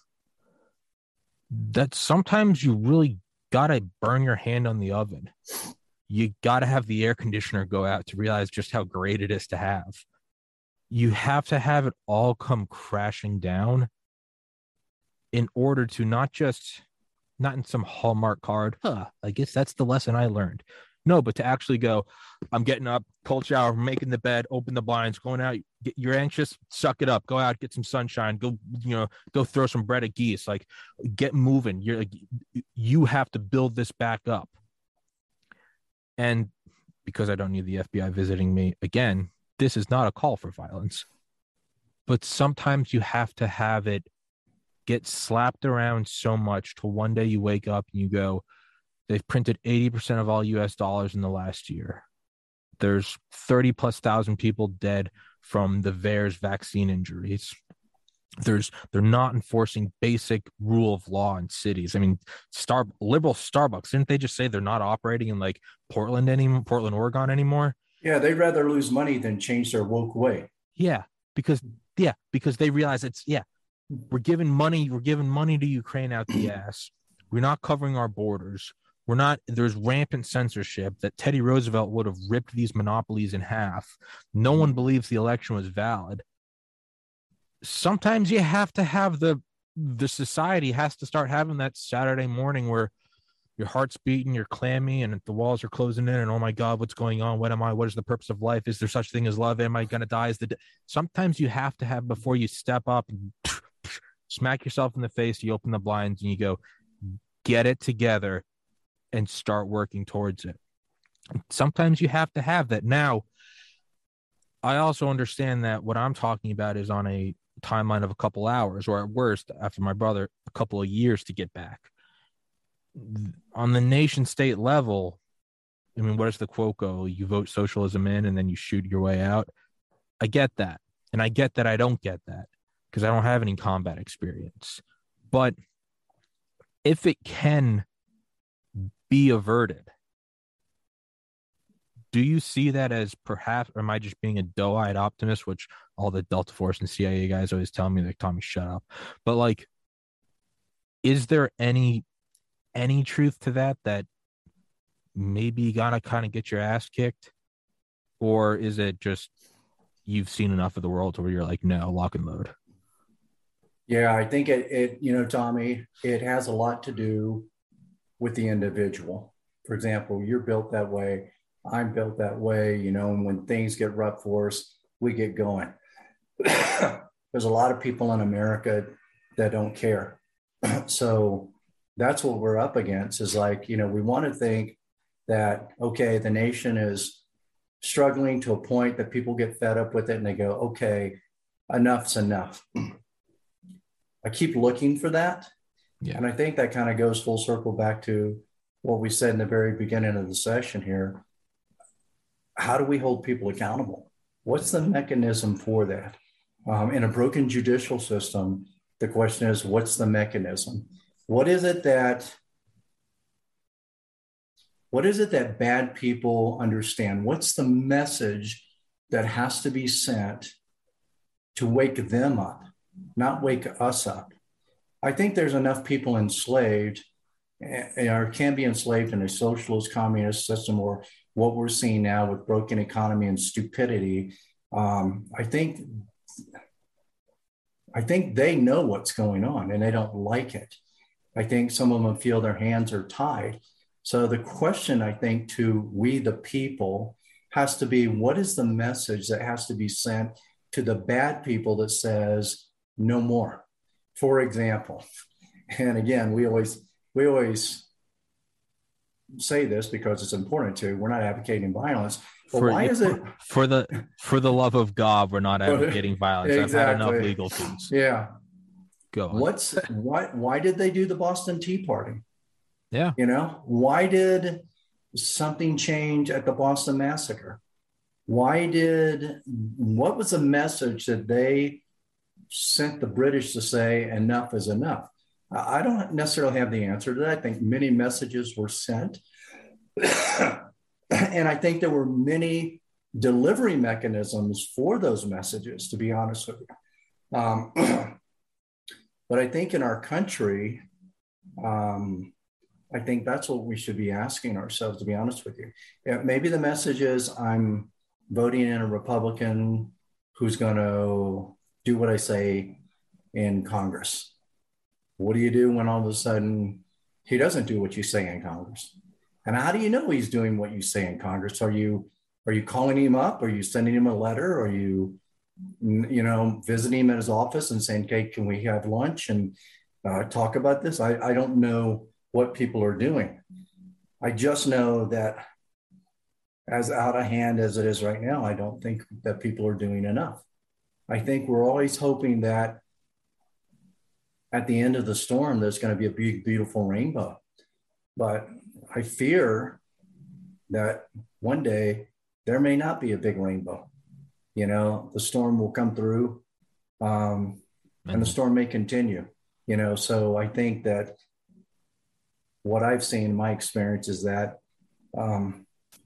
that sometimes you really got to burn your hand on the oven. You got to have the air conditioner go out to realize just how great it is to have. You have to have it all come crashing down in order to not in some Hallmark card. I guess that's the lesson I learned. No, but to actually go, I'm getting up, cold shower, making the bed, open the blinds, going out. You're anxious, suck it up, go out, get some sunshine, go throw some bread at geese, like get moving. You're like, you have to build this back up. And because I don't need the FBI visiting me again, this is not a call for violence. But sometimes you have to have it get slapped around so much till one day you wake up and you go, they've printed 80% of all US dollars in the last year. There's 30,000+ people dead from the VAERS vaccine injuries. They're not enforcing basic rule of law in cities. I mean, liberal Starbucks, didn't they just say they're not operating in like Portland, Oregon anymore? Yeah, they'd rather lose money than change their woke way. Yeah, because they realize we're giving money to Ukraine out the ass. We're not covering our borders. There's rampant censorship that Teddy Roosevelt would have ripped these monopolies in half. No one believes the election was valid. Sometimes you have to have the society has to start having that Saturday morning where your heart's beating, you're clammy, and the walls are closing in, and oh my God, what's going on? What am I? What is the purpose of life? Is there such thing as love? Am I going to die? Sometimes you have to have, before you step up, and smack yourself in the face, you open the blinds, and you go, get it together, and start working towards it. Sometimes you have to have that. Now, I also understand that what I'm talking about is on a timeline of a couple hours, or at worst, after my brother, a couple of years to get back. On the nation state level, I mean, what is the quote go? You vote socialism in and then you shoot your way out. I get that. And I get that I don't get that because I don't have any combat experience. But if it can be averted, do you see that as perhaps, or am I just being a doe-eyed optimist, which all the Delta Force and CIA guys always tell me, like, Tommy, shut up. But like, is there any truth to that maybe you gotta kind of get your ass kicked? Or is it just you've seen enough of the world to where you're like, no, lock and load? Yeah, I think it you know, Tommy, it has a lot to do with the individual. For example, you're built that way. I'm built that way, you know, and when things get rough for us, we get going. There's a lot of people in America that don't care. So that's what we're up against, is like, you know, we want to think that, okay, the nation is struggling to a point that people get fed up with it and they go, okay, enough's enough. I keep looking for that. Yeah. And I think that kind of goes full circle back to what we said in the very beginning of the session here. How do we hold people accountable? What's the mechanism for that? In a broken judicial system, the question is, what's the mechanism? What is it that bad people understand? What's the message that has to be sent to wake them up, not wake us up? I think there's enough people enslaved or can be enslaved in a socialist communist system, or what we're seeing now with broken economy and stupidity. I think they know what's going on and they don't like it. I think some of them feel their hands are tied. So the question, I think, to we the people has to be, what is the message that has to be sent to the bad people that says no more? For example, and again, we always say this because it's important to, we're not advocating violence. But for the love of God, we're not advocating violence. Exactly. I've had enough legal things. Yeah. Go on. Why did they do the Boston Tea Party? Yeah. You know, why did something change at the Boston Massacre? What was the message that they sent the British to say enough is enough? I don't necessarily have the answer to that. I think many messages were sent. And I think there were many delivery mechanisms for those messages, to be honest with you. But I think in our country, I think that's what we should be asking ourselves, to be honest with you. Yeah, maybe the message is, I'm voting in a Republican who's going to do what I say in Congress. What do you do when all of a sudden he doesn't do what you say in Congress? And how do you know he's doing what you say in Congress? Are you calling him up? Are you sending him a letter? Are you, you know, visiting him at his office and saying, "Okay, can we have lunch and talk about this?" I don't know what people are doing. I just know that as out of hand as it is right now, I don't think that people are doing enough. I think we're always hoping that at the end of the storm, there's going to be a big, beautiful rainbow. But I fear that one day there may not be a big rainbow. You know, the storm will come through and the storm may continue, you know. So I think that what I've seen in my experience is that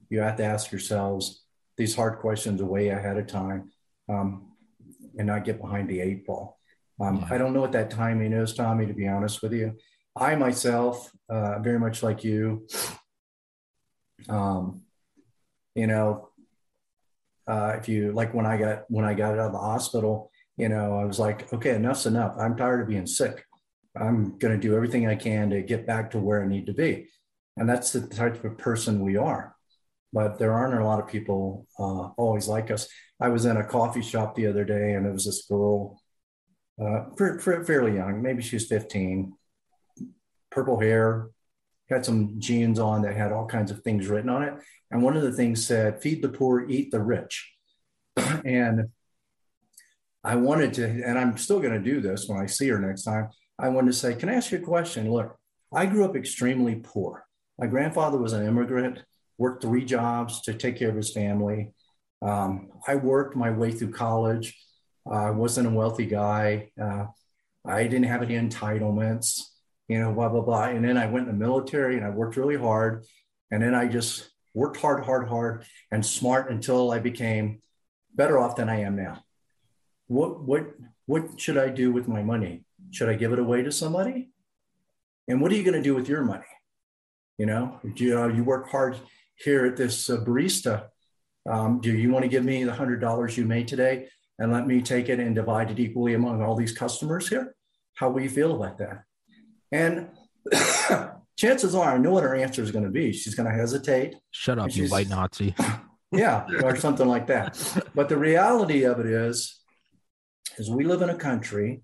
you have to ask yourselves these hard questions way ahead of time and not get behind the eight ball. I don't know what that timing is, Tommy, to be honest with you. I myself, very much like you, you know, if you like when I got out of the hospital, you know, I was like, okay, enough's enough. I'm tired of being sick. I'm going to do everything I can to get back to where I need to be. And that's the type of person we are. But there aren't a lot of people always like us. I was in a coffee shop the other day, and it was this girl, fairly young, maybe she was 15, purple hair, had some jeans on that had all kinds of things written on it. And one of the things said, "Feed the poor, eat the rich." And I wanted to, and I'm still going to do this when I see her next time, I wanted to say, "Can I ask you a question? Look, I grew up extremely poor. My grandfather was an immigrant, worked 3 jobs to take care of his family. I worked my way through college. I wasn't a wealthy guy. I didn't have any entitlements, you know, blah, blah, blah. And then I went in the military and I worked really hard. And then I just worked hard and smart until I became better off than I am now. What should I do with my money? Should I give it away to somebody? And what are you going to do with your money? You know, you work hard here at this barista Do you want to give me the $100 you made today and let me take it and divide it equally among all these customers here? How will you feel about that? And chances are, I know what her answer is going to be. She's going to hesitate. Shut up, you white Nazi. Yeah, or something like that. But the reality of it is we live in a country,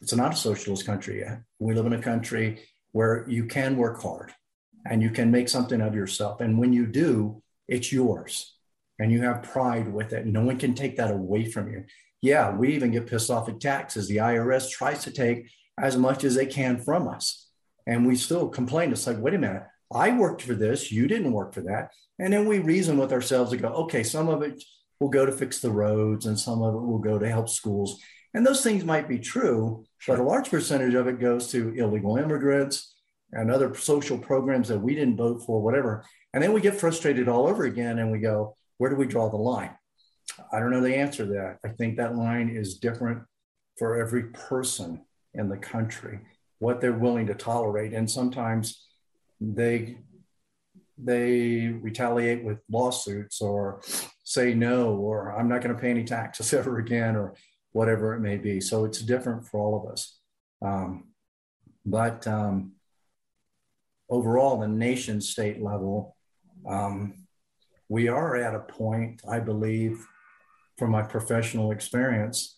it's not a socialist country yet. We live in a country where you can work hard and you can make something of yourself. And when you do, it's yours and you have pride with it. No one can take that away from you. Yeah, we even get pissed off at taxes. The IRS tries to take as much as they can from us. And we still complain. It's like, wait a minute, I worked for this. You didn't work for that. And then we reason with ourselves and go, okay, some of it will go to fix the roads and some of it will go to help schools. And those things might be true, but a large percentage of it goes to illegal immigrants and other social programs that we didn't vote for, whatever. And then we get frustrated all over again and we go, where do we draw the line? I don't know the answer to that. I think that line is different for every person in the country, what they're willing to tolerate. And sometimes they retaliate with lawsuits or say no, or I'm not going to pay any taxes ever again, or whatever it may be. So it's different for all of us. But overall, the nation state level, we are at a point, I believe, from my professional experience,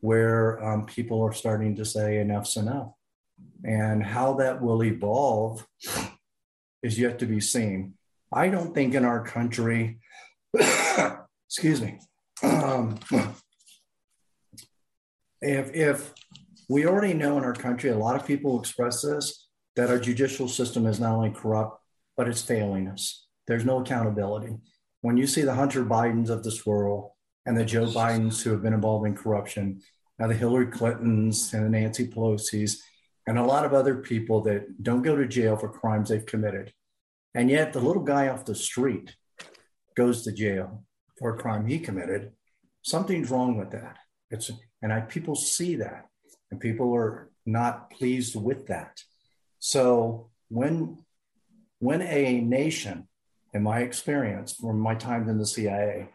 where people are starting to say enough's enough. And how that will evolve is yet to be seen. I don't think in our country, excuse me, if we already know in our country, a lot of people express this, that our judicial system is not only corrupt, but it's failing us. There's no accountability. When you see the Hunter Bidens of this world and the Joe Bidens who have been involved in corruption, and the Hillary Clintons and the Nancy Pelosi's, and a lot of other people that don't go to jail for crimes they've committed. And yet the little guy off the street goes to jail for a crime he committed. Something's wrong with that. People see that, and people are not pleased with that. So when a nation, in my experience from my time in the CIA,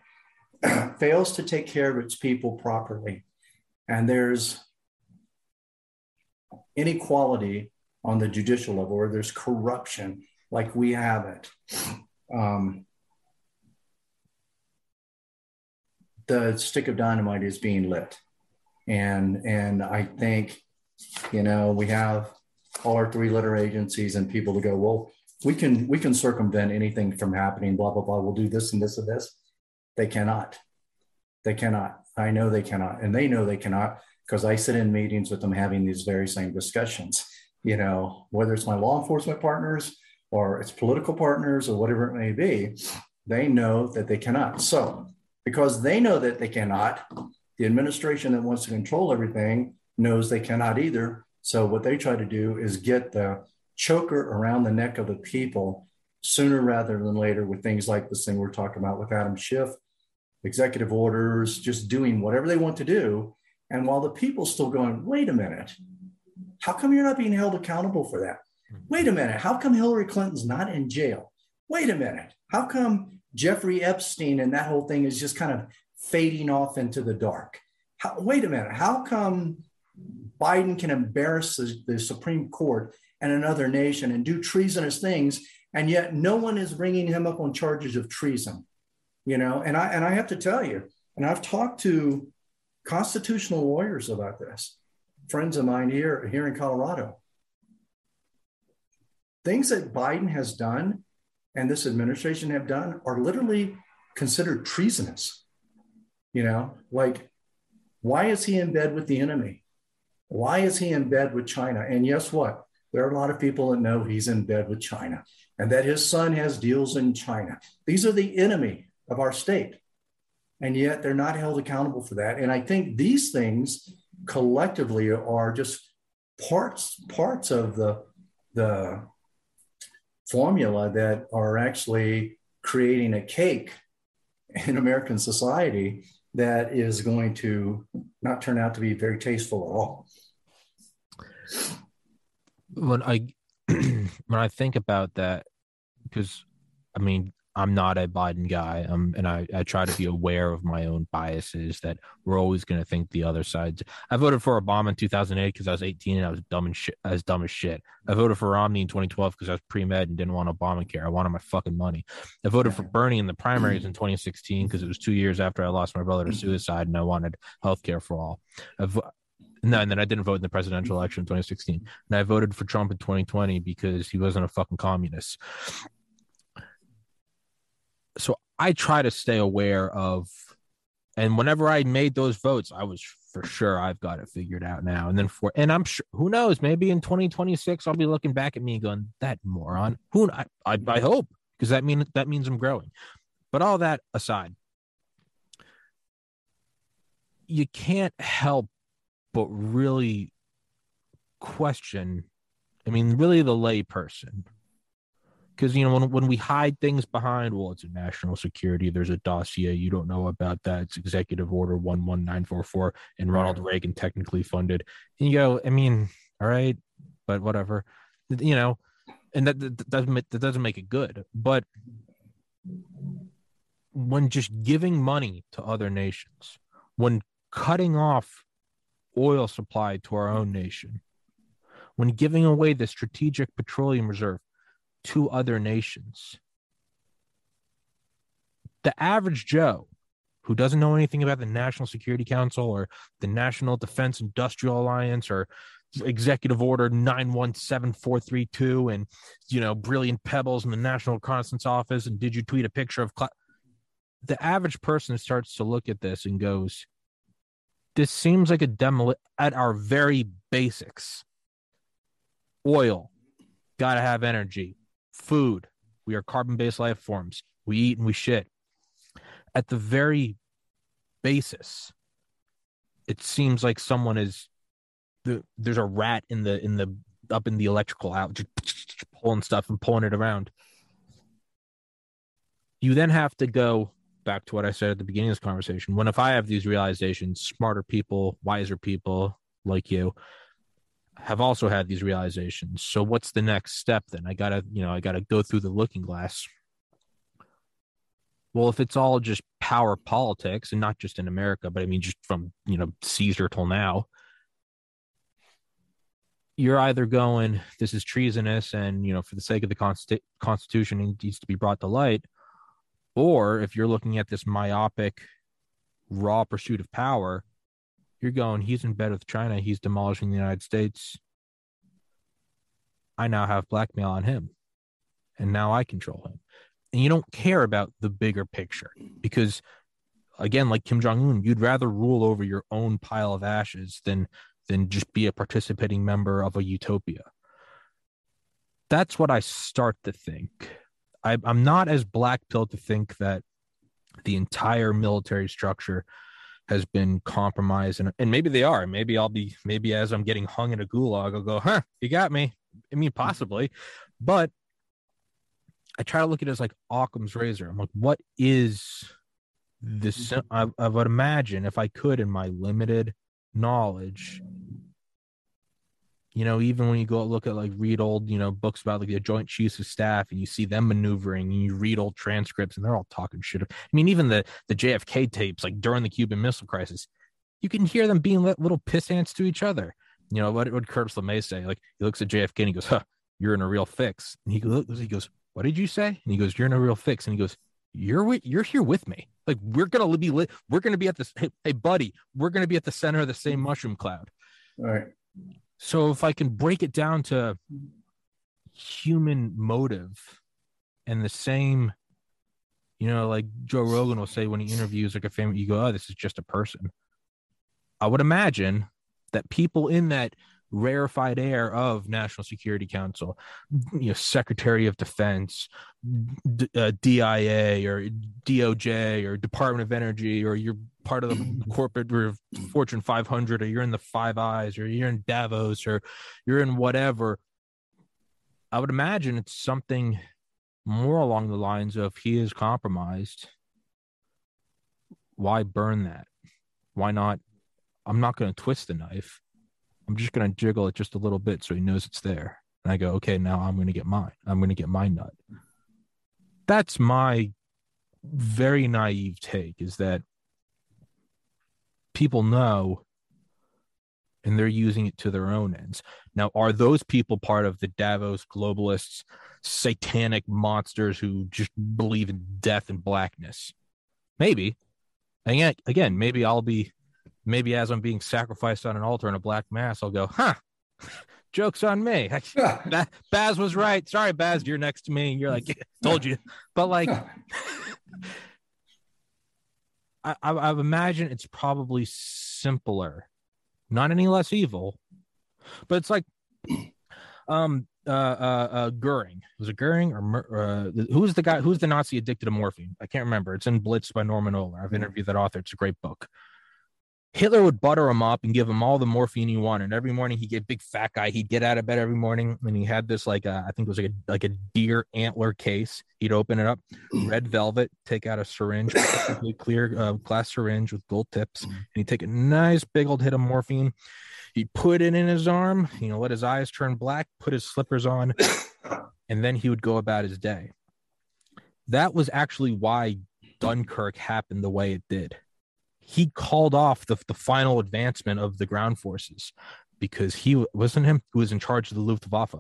fails to take care of its people properly, and there's inequality on the judicial level, or there's corruption like we have it. The stick of dynamite is being lit. And I think, we have all our three-letter agencies and people to go, well, we can circumvent anything from happening, blah, blah, blah. We'll do this and this and this. They cannot. I know they cannot. And they know they cannot, because I sit in meetings with them having these very same discussions, whether it's my law enforcement partners or it's political partners or whatever it may be, they know that they cannot. So because they know that they cannot, the administration that wants to control everything knows they cannot either. So what they try to do is get the choker around the neck of the people sooner rather than later with things like this thing we're talking about with Adam Schiff, executive orders, just doing whatever they want to do. And while the people still going, wait a minute, how come you're not being held accountable for that? Wait a minute, how come Hillary Clinton's not in jail? Wait a minute, how come Jeffrey Epstein and that whole thing is just kind of fading off into the dark? Wait a minute, how come Biden can embarrass the Supreme Court and another nation and do treasonous things, and yet no one is bringing him up on charges of treason? And I have to tell you, and I've talked to constitutional lawyers about this, friends of mine here in Colorado. Things that Biden has done and this administration have done are literally considered treasonous. Like, why is he in bed with the enemy? Why is he in bed with China? And guess what? There are a lot of people that know he's in bed with China and that his son has deals in China. These are the enemy of our state. And yet they're not held accountable for that. And I think these things collectively are just parts of the formula that are actually creating a cake in American society that is going to not turn out to be very tasteful at all. When I think about that, because I'm not a Biden guy. And I try to be aware of my own biases, that we're always going to think the other side's. I voted for Obama in 2008 because I was 18 and I was dumb as shit. I voted for Romney in 2012 because I was pre-med and didn't want Obamacare. I wanted my fucking money. I voted for Bernie in the primaries in 2016 because it was 2 years after I lost my brother to suicide and I wanted healthcare for all. And then I didn't vote in the presidential election in 2016. And I voted for Trump in 2020 because he wasn't a fucking communist. So I try to stay aware of, and whenever I made those votes, I was for sure I've got it figured out now. And I'm sure, who knows, maybe in 2026, I'll be looking back at me going, that moron. I hope, because that means I'm growing. But all that aside, you can't help but really question, I mean, really the lay person. Because, you know, when we hide things behind, well, it's a national security, there's a dossier, you don't know about that, it's Executive Order 11944, and Ronald Reagan technically funded. And you go, I mean, all right, but whatever. You know, and that doesn't make it good. But when just giving money to other nations, when cutting off oil supply to our own nation, when giving away the Strategic Petroleum Reserve to other nations, the average Joe who doesn't know anything about the National Security Council or the National Defense Industrial Alliance or Executive Order 917432 and, you know, Brilliant Pebbles in the National Reconnaissance Office and did you tweet a picture of the average person starts to look at this and goes, this seems like a demolition at our very basics. Oil, gotta have energy. Food, we are carbon-based life forms. We eat and we shit. At the very basis, it seems like someone is there's a rat in the up in the electrical outlet, just pulling stuff and pulling it around. You then have to go back to what I said at the beginning of this conversation. When if I have these realizations, smarter people, wiser people like you have also had these realizations. So what's the next step then? I gotta go through the looking glass. Well, if it's all just power politics, and not just in America, but I mean just from, you know, Caesar till now, you're either going, this is treasonous and, you know, for the sake of the Constitution, it needs to be brought to light. Or if you're looking at this myopic, raw pursuit of power, you're going, he's in bed with China, he's demolishing the United States. I now have blackmail on him, and now I control him. And you don't care about the bigger picture because, again, like Kim Jong-un, you'd rather rule over your own pile of ashes than just be a participating member of a utopia. That's what I start to think. I'm not as black-pilled to think that the entire military structure has been compromised, and maybe they are. Maybe as I'm getting hung in a gulag, I'll go, huh, you got me. I mean, possibly. But I try to look at it as like Occam's razor. I'm like, what is this? I would imagine if I could, in my limited knowledge, you know, even when you go look at, like, read old, you know, books about, like, the Joint Chiefs of Staff, and you see them maneuvering, and you read old transcripts, and they're all talking shit. I mean, even the JFK tapes, like, during the Cuban Missile Crisis, you can hear them being little pissants to each other. You know, what would Curtis LeMay say? Like, he looks at JFK, and he goes, huh, you're in a real fix. And he goes, what did you say? And he goes, you're in a real fix. And he goes, you're here with me. Like, we're going to be at this, hey, buddy, we're going to be at the center of the same mushroom cloud. All right. So if I can break it down to human motive and the same, you know, like Joe Rogan will say when he interviews like a family, you go, oh, this is just a person. I would imagine that people in that rarefied air of National Security Council, you know, Secretary of Defense, DIA or DOJ or Department of Energy, or you're part of the corporate or Fortune 500, or you're in the Five Eyes, or you're in Davos, or you're in whatever. I would imagine it's something more along the lines of, he is compromised. Why burn that? Why not? I'm not going to twist the knife. I'm just going to jiggle it just a little bit so he knows it's there. And I go, okay, now I'm going to get mine. I'm going to get my nut. That's my very naive take, is that people know and they're using it to their own ends. Now, are those people part of the Davos globalists, satanic monsters who just believe in death and blackness? Maybe. And again, maybe as I'm being sacrificed on an altar in a black mass, I'll go, huh, joke's on me. Baz was right. Sorry, Baz, you're next to me. And you're like, yeah, told you. But like, I imagine it's probably simpler, not any less evil, but it's like, Goering. Was it Goering or who's the guy? Who's the Nazi addicted to morphine? I can't remember. It's in Blitz by Norman Ohler. I've interviewed that author. It's a great book. Hitler would butter him up and give him all the morphine he wanted. Every morning he'd get big fat guy. He'd get out of bed every morning, and he had this I think it was like a deer antler case. He'd open it up, red velvet, take out a syringe, clear glass syringe with gold tips, and he'd take a nice big old hit of morphine. He'd put it in his arm, let his eyes turn black, put his slippers on, and then he would go about his day. That was actually why Dunkirk happened the way it did. He called off the final advancement of the ground forces because he wasn't him who was in charge of the Luftwaffe.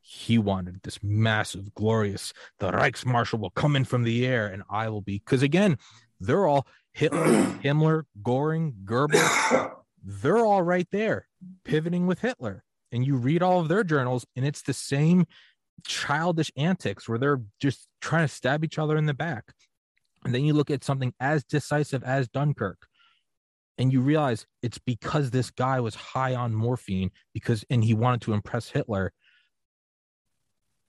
He wanted this massive, glorious, the Reichsmarshal will come in from the air and I will be, because again, they're all Hitler, Himmler, Goering, Goebbels. They're all right there pivoting with Hitler, and you read all of their journals and it's the same childish antics where they're just trying to stab each other in the back. And then you look at something as decisive as Dunkirk and you realize it's because this guy was high on morphine and he wanted to impress Hitler.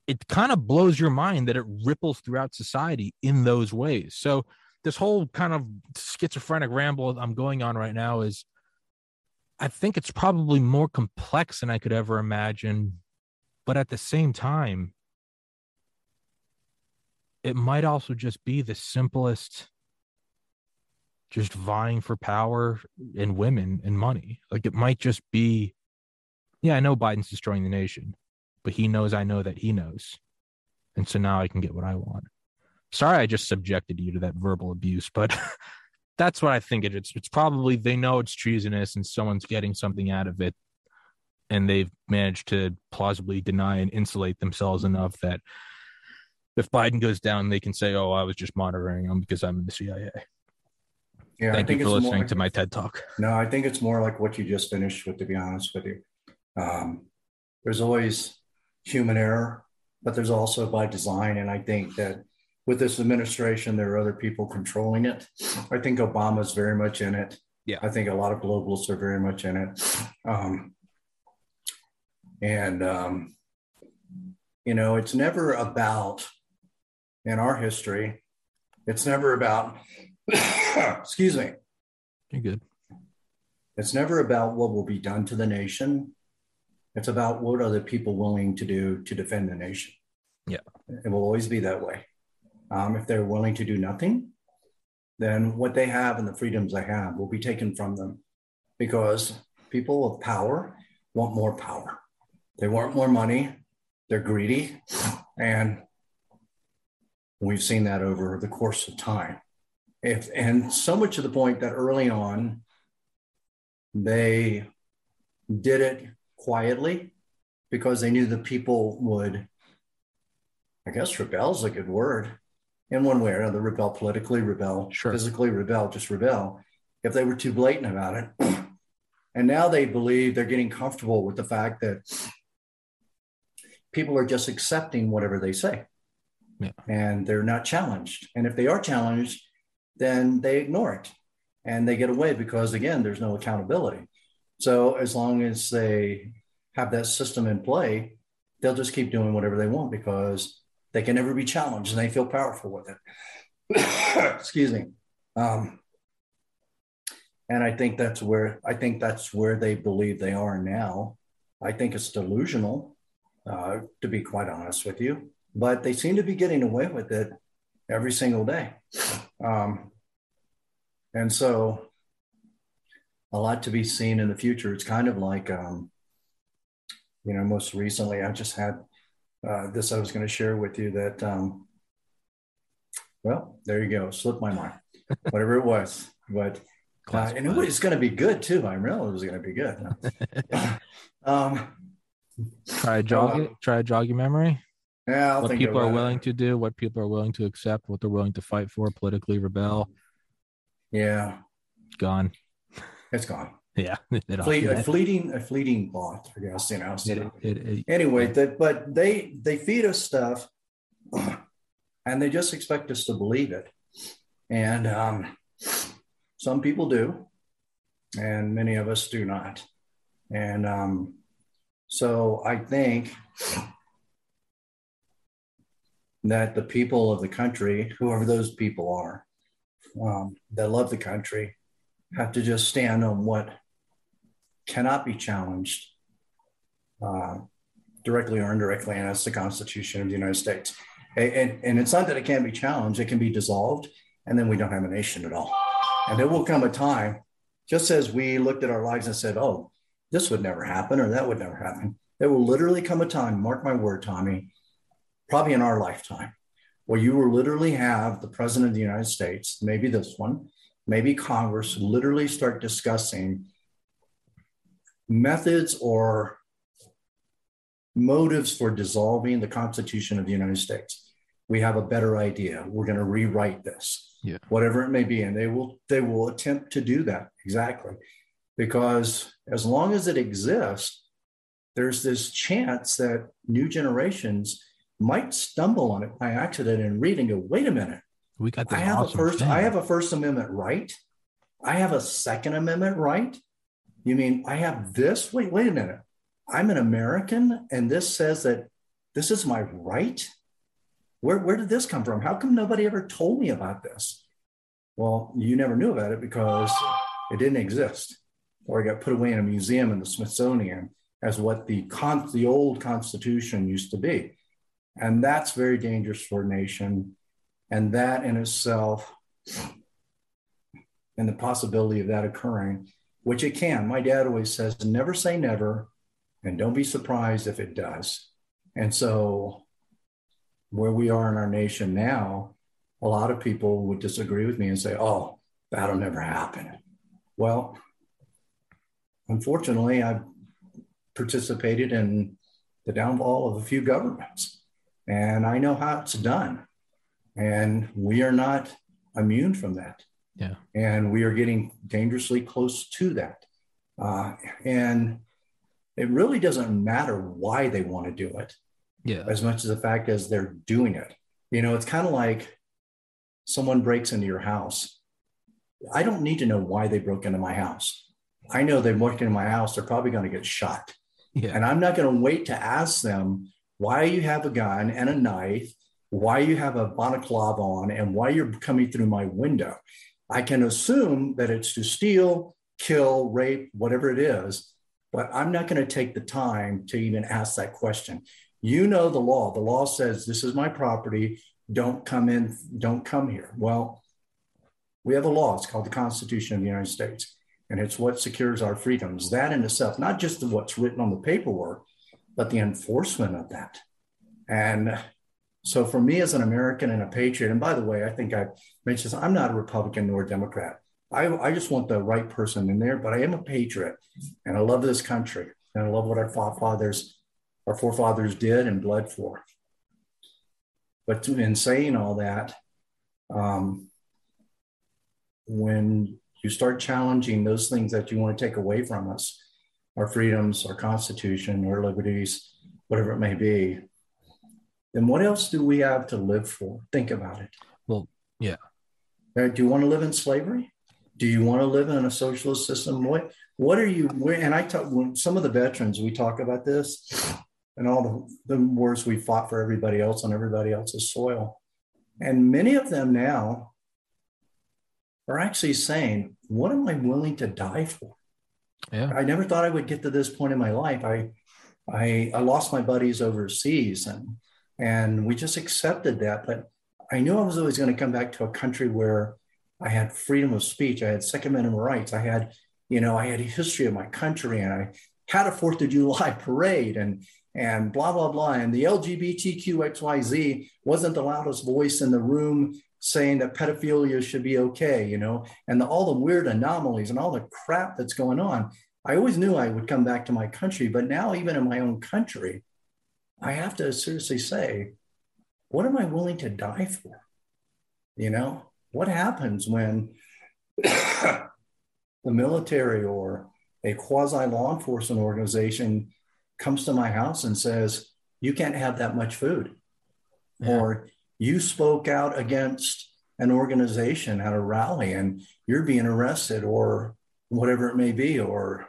It kind of blows your mind that it ripples throughout society in those ways. So this whole kind of schizophrenic ramble I'm going on right now is, I think it's probably more complex than I could ever imagine, but at the same time, it might also just be the simplest, just vying for power and women and money. Like, it might just be, yeah, I know Biden's destroying the nation, but he knows I know that he knows. And so now I can get what I want. Sorry, I just subjected you to that verbal abuse, but that's what I think it is. It's probably they know it's treasonous and someone's getting something out of it, and they've managed to plausibly deny and insulate themselves enough that if Biden goes down, they can say, oh, I was just monitoring him because I'm in the CIA. Yeah, thank you for listening to my TED Talk. No, I think it's more like what you just finished with, to be honest with you. There's always human error, but there's also by design. And I think that with this administration, there are other people controlling it. I think Obama's very much in it. Yeah. I think a lot of globalists are very much in it. It's never about, in our history, it's never about, excuse me. You're good. It's never about what will be done to the nation. It's about what are the people willing to do to defend the nation. Yeah. It will always be that way. If they're willing to do nothing, then what they have and the freedoms they have will be taken from them, because people of power want more power. They want more money. They're greedy. And we've seen that over the course of time. And so much to the point that early on, they did it quietly because they knew the people would, I guess rebel is a good word, in one way or another, rebel politically, rebel physically, rebel, just rebel, if they were too blatant about it. And now they believe they're getting comfortable with the fact that people are just accepting whatever they say. Yeah. And they're not challenged. And if they are challenged, then they ignore it and they get away because, again, there's no accountability. So as long as they have that system in play, they'll just keep doing whatever they want because they can never be challenged and they feel powerful with it. Excuse me. And I think that's where they believe they are now. I think it's delusional, to be quite honest with you, but they seem to be getting away with it every single day. And so a lot to be seen in the future. It's kind of like, most recently I just had this I was going to share with you that Well, there you go. Slipped my mind. Whatever it was. But and it was going to be good, too. I realized it was going to be good. Try a jog your memory. Yeah, what people are willing to do, what people are willing to accept, what they're willing to fight for, politically rebel. Yeah. Gone. It's gone. Yeah. A fleeting thought. Anyway, but they feed us stuff and they just expect us to believe it. And some people do, and many of us do not. And so I think that the people of the country, whoever those people are, that love the country, have to just stand on what cannot be challenged directly or indirectly, and that's the Constitution of the United States. And it's not that it can't be challenged, it can be dissolved, and then we don't have a nation at all. And there will come a time, just as we looked at our lives and said, oh, this would never happen, or that would never happen. There will literally come a time, mark my word, Tommy, probably in our lifetime, where you will literally have the President of the United States, maybe this one, maybe Congress, literally start discussing methods or motives for dissolving the Constitution of the United States. We have a better idea. We're going to rewrite this, whatever it may be. And they will attempt to do that. Exactly. Because as long as it exists, there's this chance that new generations might stumble on it by accident and read and go, wait a minute. We got this I have a First Amendment right. I have a Second Amendment right. You mean I have this? Wait a minute. I'm an American, and this says that this is my right? Where did this come from? How come nobody ever told me about this? Well, you never knew about it because it didn't exist, or it got put away in a museum in the Smithsonian as what the old Constitution used to be. And that's very dangerous for a nation. And that in itself, and the possibility of that occurring, which it can. My dad always says, never say never, and don't be surprised if it does. And so where we are in our nation now, a lot of people would disagree with me and say, oh, that'll never happen. Well, unfortunately, I've participated in the downfall of a few governments, and I know how it's done. And we are not immune from that. Yeah. And we are getting dangerously close to that. And it really doesn't matter why they want to do it, as much as the fact as they're doing it. You know, it's kind of like someone breaks into your house. I don't need to know why they broke into my house. I know they broke into my house. They're probably going to get shot. Yeah. And I'm not going to wait to ask them why you have a gun and a knife, why you have a balaclava on, and why you're coming through my window. I can assume that it's to steal, kill, rape, whatever it is. But I'm not going to take the time to even ask that question. You know the law. The law says this is my property. Don't come in. Don't come here. Well, we have a law. It's called the Constitution of the United States, and it's what secures our freedoms. That in itself, not just of what's written on the paperwork, but the enforcement of that. And so, for me as an American and a patriot, and by the way, I think I mentioned this, I'm not a Republican nor a Democrat. I just want the right person in there, but I am a patriot, and I love this country, and I love what our forefathers did and bled for. But in saying all that, when you start challenging those things that you want to take away from us, our freedoms, our Constitution, our liberties, whatever it may be, then what else do we have to live for? Think about it. Well, yeah. Do you want to live in slavery? Do you want to live in a socialist system? What are you? And I talk when some of the veterans, we talk about this and all the wars we fought for everybody else on everybody else's soil. And many of them now are actually saying, what am I willing to die for? Yeah. I never thought I would get to this point in my life. I lost my buddies overseas and we just accepted that. But I knew I was always going to come back to a country where I had freedom of speech. I had Second Amendment rights. I had a history of my country, and I had a 4th of July parade and blah, blah, blah. And the LGBTQ XYZ wasn't the loudest voice in the room saying that pedophilia should be okay, you know, and all the weird anomalies and all the crap that's going on. I always knew I would come back to my country, but now even in my own country, I have to seriously say, what am I willing to die for? You know, what happens when the military or a quasi law enforcement organization comes to my house and says, you can't have that much food, or you spoke out against an organization at a rally and you're being arrested, or whatever it may be, or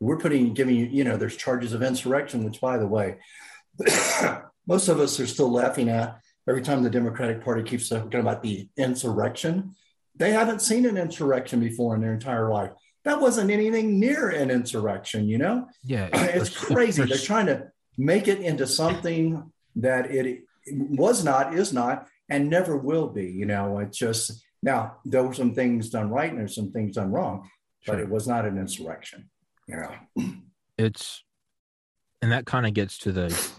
we're giving you, you know, there's charges of insurrection, which, by the way, most of us are still laughing at every time the Democratic Party keeps talking about the insurrection. They haven't seen an insurrection before in their entire life. That wasn't anything near an insurrection, you know? Yeah. It's crazy. They're trying to make it into something that it was not, is not, and never will be, you know? It's just, now, there were some things done right and there's some things done wrong, but it was not an insurrection, you know? It's, and that kind of gets to the,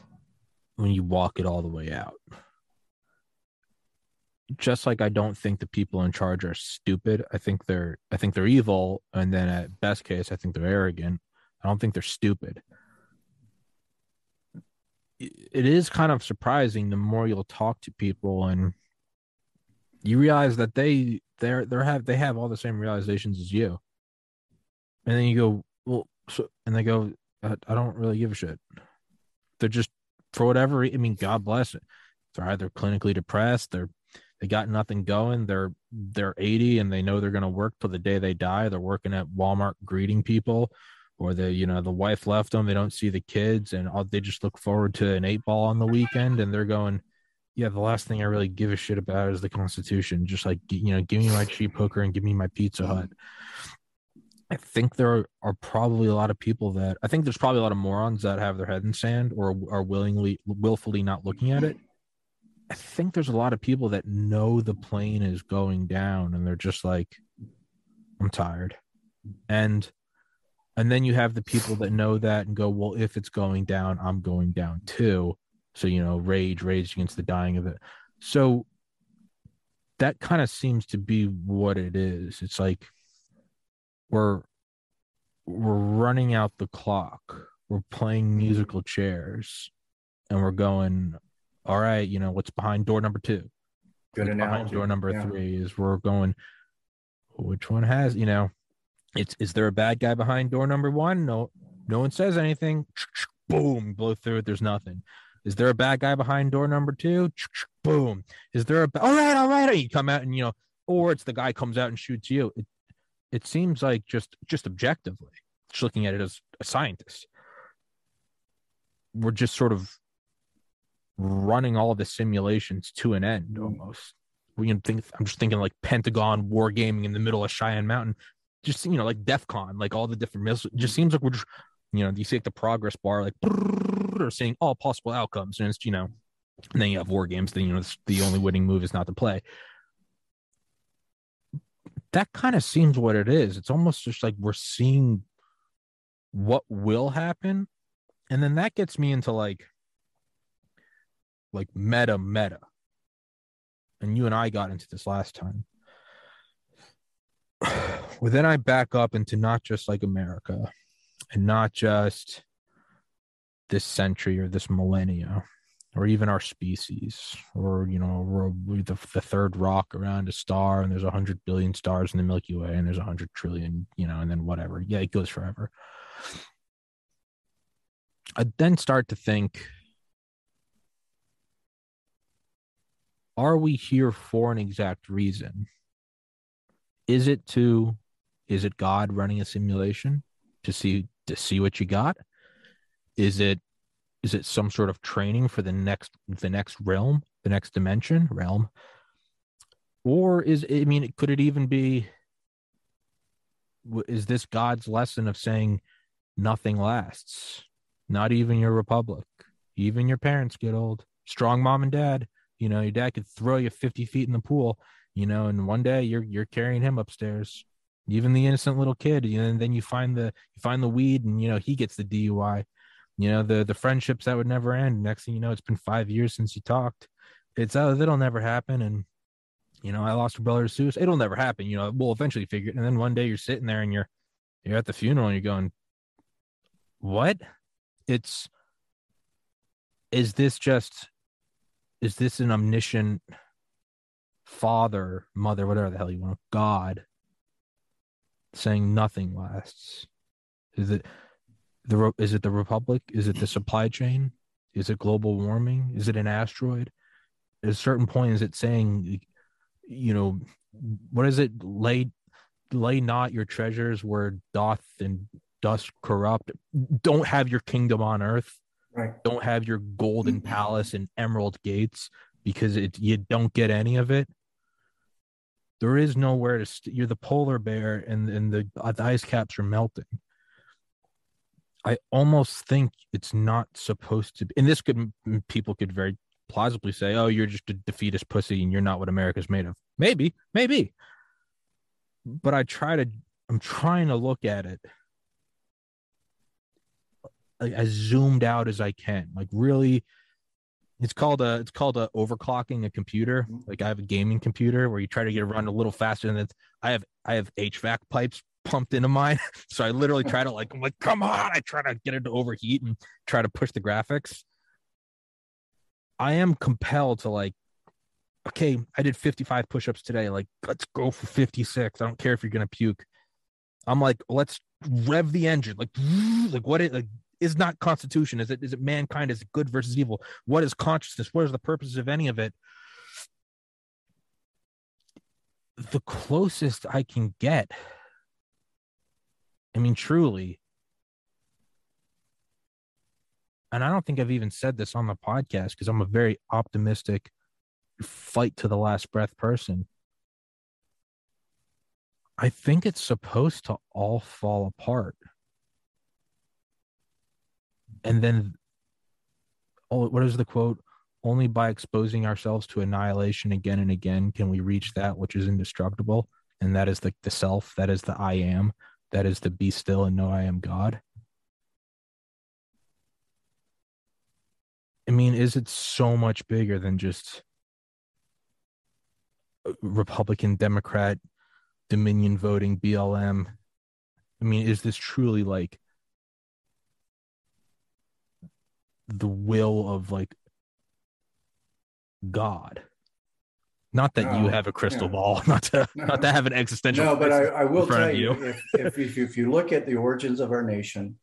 when you walk it all the way out. Just like I don't think the people in charge are stupid. I think they're evil, and then at best case, I think they're arrogant. I don't think they're stupid. It is kind of surprising the more you'll talk to people, and you realize that they have all the same realizations as you. And then you go, well, so, and they go, I don't really give a shit. They're just, for whatever, I mean, God bless it. They're either clinically depressed, they got nothing going. They're 80 and they know they're going to work till the day they die. They're working at Walmart greeting people, or the wife left them. They don't see the kids, and they just look forward to an 8-ball on the weekend. And they're going, yeah, the last thing I really give a shit about is the Constitution. Just like, you know, give me my cheap hooker and give me my Pizza Hut. I think there are probably a lot of people that, I think there's probably a lot of morons that have their head in sand or are willfully not looking at it. I think there's a lot of people that know the plane is going down and they're just like, I'm tired. And then you have the people that know that and go, well, if it's going down, I'm going down too. So, you know, rage against the dying of it. So that kind of seems to be what it is. It's like we're running out the clock. We're playing musical chairs and we're going, all right, you know, what's behind door number 2? Good analogy. Behind door number 3 is we're going, which one has, you know, is there a bad guy behind door number 1? No one says anything. Boom, blow through it. There's nothing. Is there a bad guy behind door number 2? Boom. Is there a, all right. You come out and, you know, or it's the guy comes out and shoots you. It seems like just objectively, just looking at it as a scientist, we're just sort of running all of the simulations to an end almost. We can think, I'm just thinking like Pentagon war gaming in the middle of Cheyenne Mountain, just, you know, like DEFCON, like all the different missiles. Just seems like we're just, you know, you see like the progress bar, like or saying all possible outcomes, and it's, you know, and then you have war games. Then, you know, the only winning move is not to play. That kind of seems what it is. It's almost just like we're seeing what will happen, and then that gets me into like meta. And you and I got into this last time. Well, then I back up into not just like America and not just this century or this millennia or even our species or, you know, the third rock around a star, and there's 100 billion stars in the Milky Way and there's 100 trillion, you know, and then whatever. Yeah, it goes forever. I then start to think, are we here for an exact reason? Is it God running a simulation to see what you got? Is it some sort of training for the next realm, the next dimension realm? Or is this God's lesson of saying nothing lasts? Not even your republic, even your parents get old, strong mom and dad. You know, your dad could throw you 50 feet in the pool, you know, and one day you're carrying him upstairs, even the innocent little kid. You know, and then you find the weed and, you know, he gets the DUI, you know, the friendships that would never end. Next thing you know, it's been 5 years since you talked. It's, that'll never happen. And You know, I lost a brother to suicide. It'll never happen. You know, we'll eventually figure it. And then one day you're sitting there and you're at the funeral and you're going, what? Is this an omniscient father, mother, whatever the hell you want, God saying nothing lasts? Is it the Republic? Is it the supply chain? Is it global warming? Is it an asteroid? At a certain point, is it saying, you know, what is it? Lay not your treasures where doth and dust corrupt. Don't have your kingdom on earth. Right. Don't have your golden palace and emerald gates, because you don't get any of it. There is nowhere to. You're the polar bear, and the ice caps are melting. I almost think it's not supposed to be. And this could, people could very plausibly say, oh, you're just a defeatist pussy and you're not what America's made of. Maybe. But I'm trying to look at it as zoomed out as I can. Like, really, it's called a overclocking a computer. Like, I have a gaming computer where you try to get it run a little faster than it's, I have HVAC pipes pumped into mine. So I literally try to come on, I try to get it to overheat and try to push the graphics. I am compelled to okay, I did 55 push-ups today. Let's go for 56. I don't care if you're going to puke. I'm let's rev the engine. What is not Constitution? Is it mankind? Is it good versus evil? What is consciousness? What is the purpose of any of it? The closest I can get, I mean, truly, and I don't think I've even said this on the podcast because I'm a very optimistic, fight to the last breath person. I think it's supposed to all fall apart. And then, what is the quote? Only by exposing ourselves to annihilation again and again can we reach that which is indestructible. And that is the self, that is the I am, that is the be still and know I am God. I mean, is it so much bigger than just Republican, Democrat, Dominion voting, BLM? I mean, is this truly the will of God? Not that you have a crystal ball, not to have an existential. No, but I will tell you. if you look at the origins of our nation,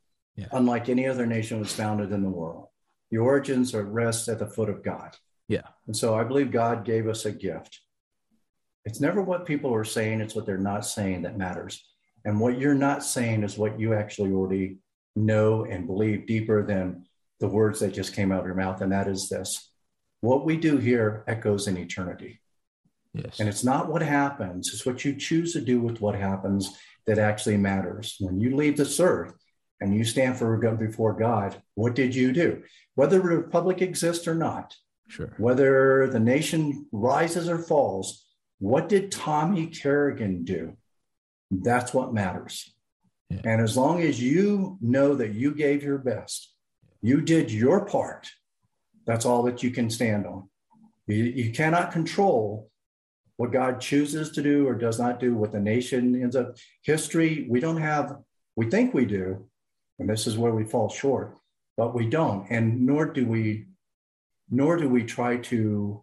unlike any other nation was founded in the world, the origins are rest at the foot of God. Yeah. And so I believe God gave us a gift. It's never what people are saying, it's what they're not saying that matters. And what you're not saying is what you actually already know and believe deeper than the words that just came out of your mouth. And that is this: what we do here echoes in eternity. Yes. And it's not what happens, it's what you choose to do with what happens that actually matters. When you leave this earth, and you stand before God, what did you do? Whether the republic exists or not, sure. Whether the nation rises or falls, what did Tommy Kerrigan do? That's what matters. Yeah. And as long as you know that you gave your best, you did your part, that's all that you can stand on. You cannot control what God chooses to do or does not do, what the nation ends up. History, we don't have, we think we do, and this is where we fall short, but we don't. And nor do we try to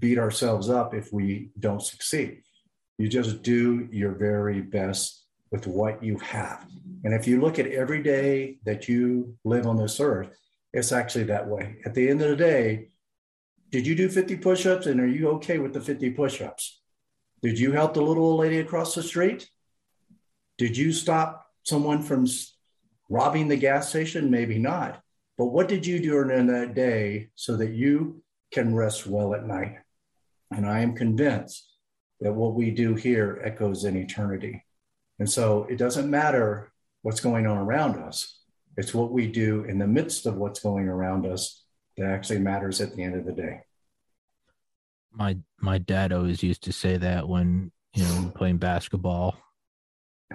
beat ourselves up if we don't succeed. You just do your very best with what you have. And if you look at every day that you live on this earth, it's actually that way. At the end of the day, did you do 50 push-ups, and are you okay with the 50 push-ups? Did you help the little old lady across the street? Did you stop someone from robbing the gas station? Maybe not. But what did you do during that day so that you can rest well at night? And I am convinced that what we do here echoes in eternity. And so it doesn't matter what's going on around us. It's what we do in the midst of what's going around us that actually matters at the end of the day. My dad always used to say that when, you know, playing basketball.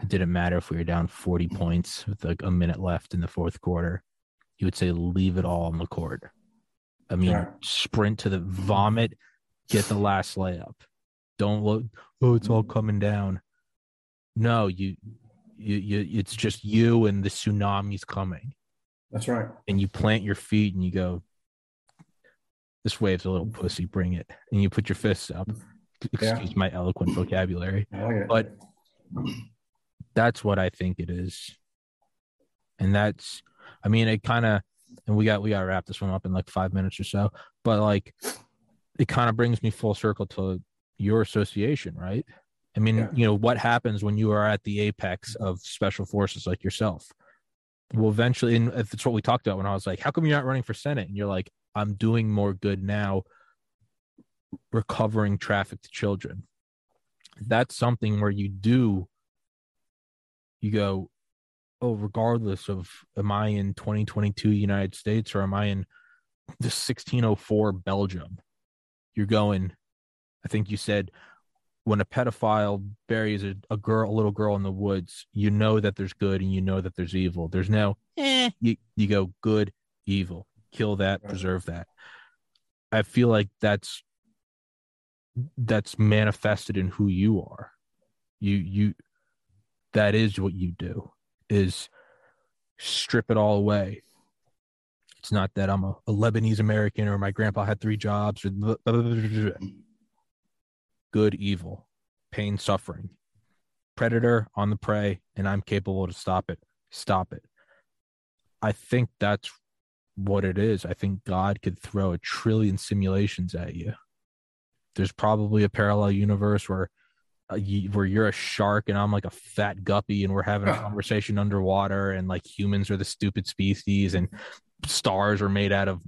It didn't matter if we were down 40 points with a minute left in the fourth quarter. He would say, leave it all on the court. I mean, Sprint to the vomit, get the last layup. Don't look, oh, it's all coming down. No, you it's just you and the tsunami's coming. That's right. And you plant your feet and you go, this wave's a little pussy, bring it. And you put your fists up. Excuse my eloquent vocabulary. I like it. But that's what I think it is. And that's, I mean, it kind of, and we got to wrap this one up in like 5 minutes or so, but like, it kind of brings me full circle to your association, right? I mean, you know, what happens when you are at the apex of special forces like yourself? Well, eventually, and if it's what we talked about when I was like, how come you're not running for Senate? And you're like, I'm doing more good now, recovering trafficked children. That's something where you go, oh, regardless of, am I in 2022 United States or am I in the 1604 Belgium? You're going, I think you said, when a pedophile buries a little girl in the woods, you know that there's good and you know that there's evil. There's no, you go good, evil, kill that, preserve that. I feel like that's manifested in who you are. You that is what you do, is strip it all away. It's not that I'm a Lebanese American or my grandpa had 3 jobs or blah, blah, blah, blah, blah. Good, evil, pain, suffering, predator on the prey, and I'm capable to stop it. Stop it. I think that's what it is. I think God could throw a trillion simulations at you. There's probably a parallel universe where you're a shark and I'm like a fat guppy and we're having a conversation underwater and like humans are the stupid species and stars are made out of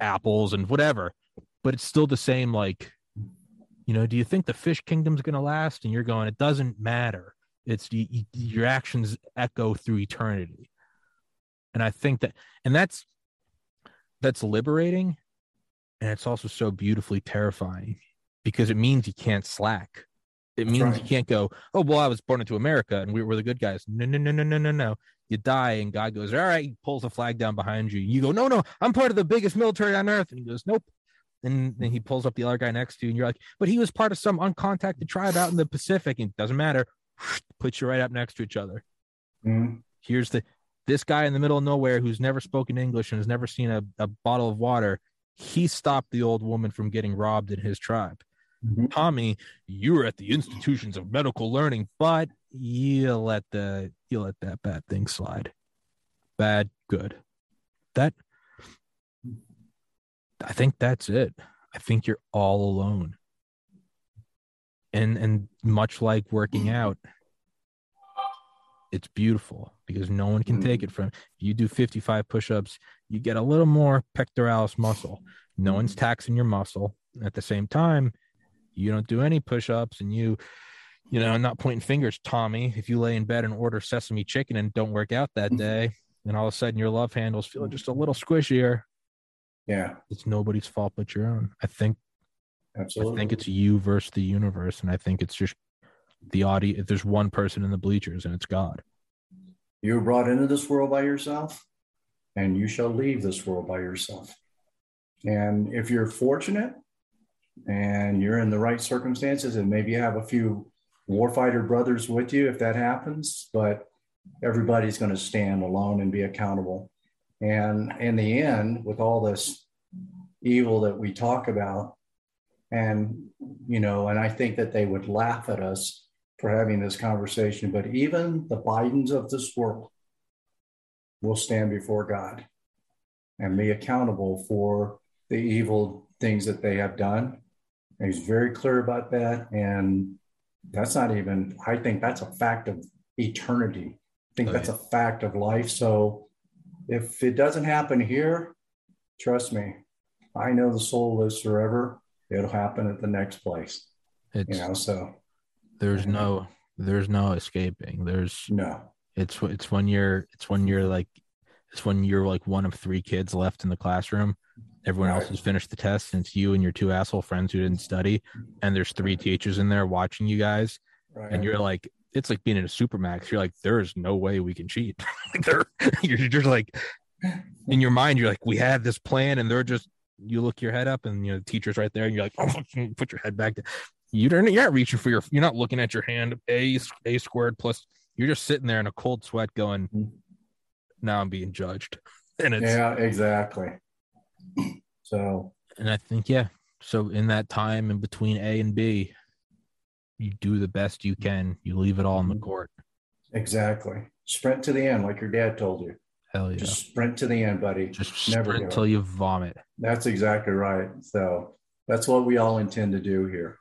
apples and whatever. But it's still the same, like, you know, do you think the fish kingdom's going to last? And you're going, it doesn't matter. It's your actions echo through eternity. And I think that, and that's liberating. And it's also so beautifully terrifying because it means you can't slack. It means you can't go, oh, well, I was born into America and we were the good guys. No. You die and God goes, all right, he pulls a flag down behind you. You go, no, I'm part of the biggest military on earth. And he goes, nope. And then he pulls up the other guy next to you, and you're like, but he was part of some uncontacted tribe out in the Pacific, and it doesn't matter. Puts you right up next to each other. Mm-hmm. Here's this guy in the middle of nowhere who's never spoken English and has never seen a bottle of water. He stopped the old woman from getting robbed in his tribe. Mm-hmm. Tommy, you were at the institutions of medical learning, but you let that bad thing slide. Bad, good. I think that's it. I think you're all alone. And much like working out, it's beautiful because no one can take it from you. You do 55 push-ups, you get a little more pectoralis muscle. No one's taxing your muscle. At the same time, you don't do any push-ups and you know, I'm not pointing fingers, Tommy. If you lay in bed and order sesame chicken and don't work out that day, and all of a sudden your love handle's feeling just a little squishier, yeah, it's nobody's fault but your own. I think, absolutely. I think it's you versus the universe, and I think it's just the audience. If there's one person in the bleachers, and it's God. You were brought into this world by yourself, and you shall leave this world by yourself. And if you're fortunate, and you're in the right circumstances, and maybe you have a few warfighter brothers with you, if that happens, but everybody's going to stand alone and be accountable. And in the end, with all this evil that we talk about, and, you know, and I think that they would laugh at us for having this conversation, but even the Bidens of this world will stand before God and be accountable for the evil things that they have done. And he's very clear about that. And that's not even, I think that's a fact of eternity. I think that's a fact of life. So if it doesn't happen here, trust me, I know the soul lives forever. It'll happen at the next place. It's, you know, so there's no escaping. There's no. It's when you're like one of 3 kids left in the classroom. Everyone else has finished the test, and it's you and your 2 asshole friends who didn't study. And there's 3 teachers in there watching you guys, and you're like. It's like being in a supermax. You're like, there's no way we can cheat. You're just like, in your mind, you're like, we had this plan, and they're just, you look your head up, and you know the teacher's right there, and you're like, oh, put your head back. you're not reaching for your, you're not looking at your hand, a squared plus, you're just sitting there in a cold sweat going, now I'm being judged. And it's, yeah, exactly. So, and I think, yeah. So in that time in between A and B, you do the best you can. You leave it all in the court. Exactly. Sprint to the end, like your dad told you. Hell yeah. Just sprint to the end, buddy. Just never sprint until you vomit. That's exactly right. So that's what we all intend to do here.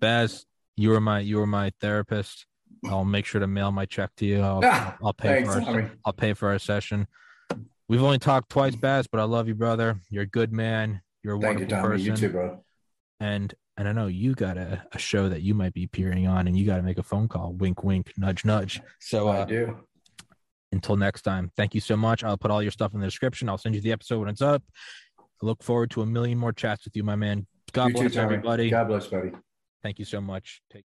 Baz, you were my therapist. I'll make sure to mail my check to you. I'll pay thanks, I'll pay for our session. We've only talked twice, Baz, but I love you, brother. You're a good man. You're a wonderful person. You too, bro. And I know you got a show that you might be appearing on, and you got to make a phone call. Wink, wink, nudge, nudge. So I do. Until next time, thank you so much. I'll put all your stuff in the description. I'll send you the episode when it's up. I look forward to a million more chats with you, my man. God bless everybody. God bless, buddy. Thank you so much. Take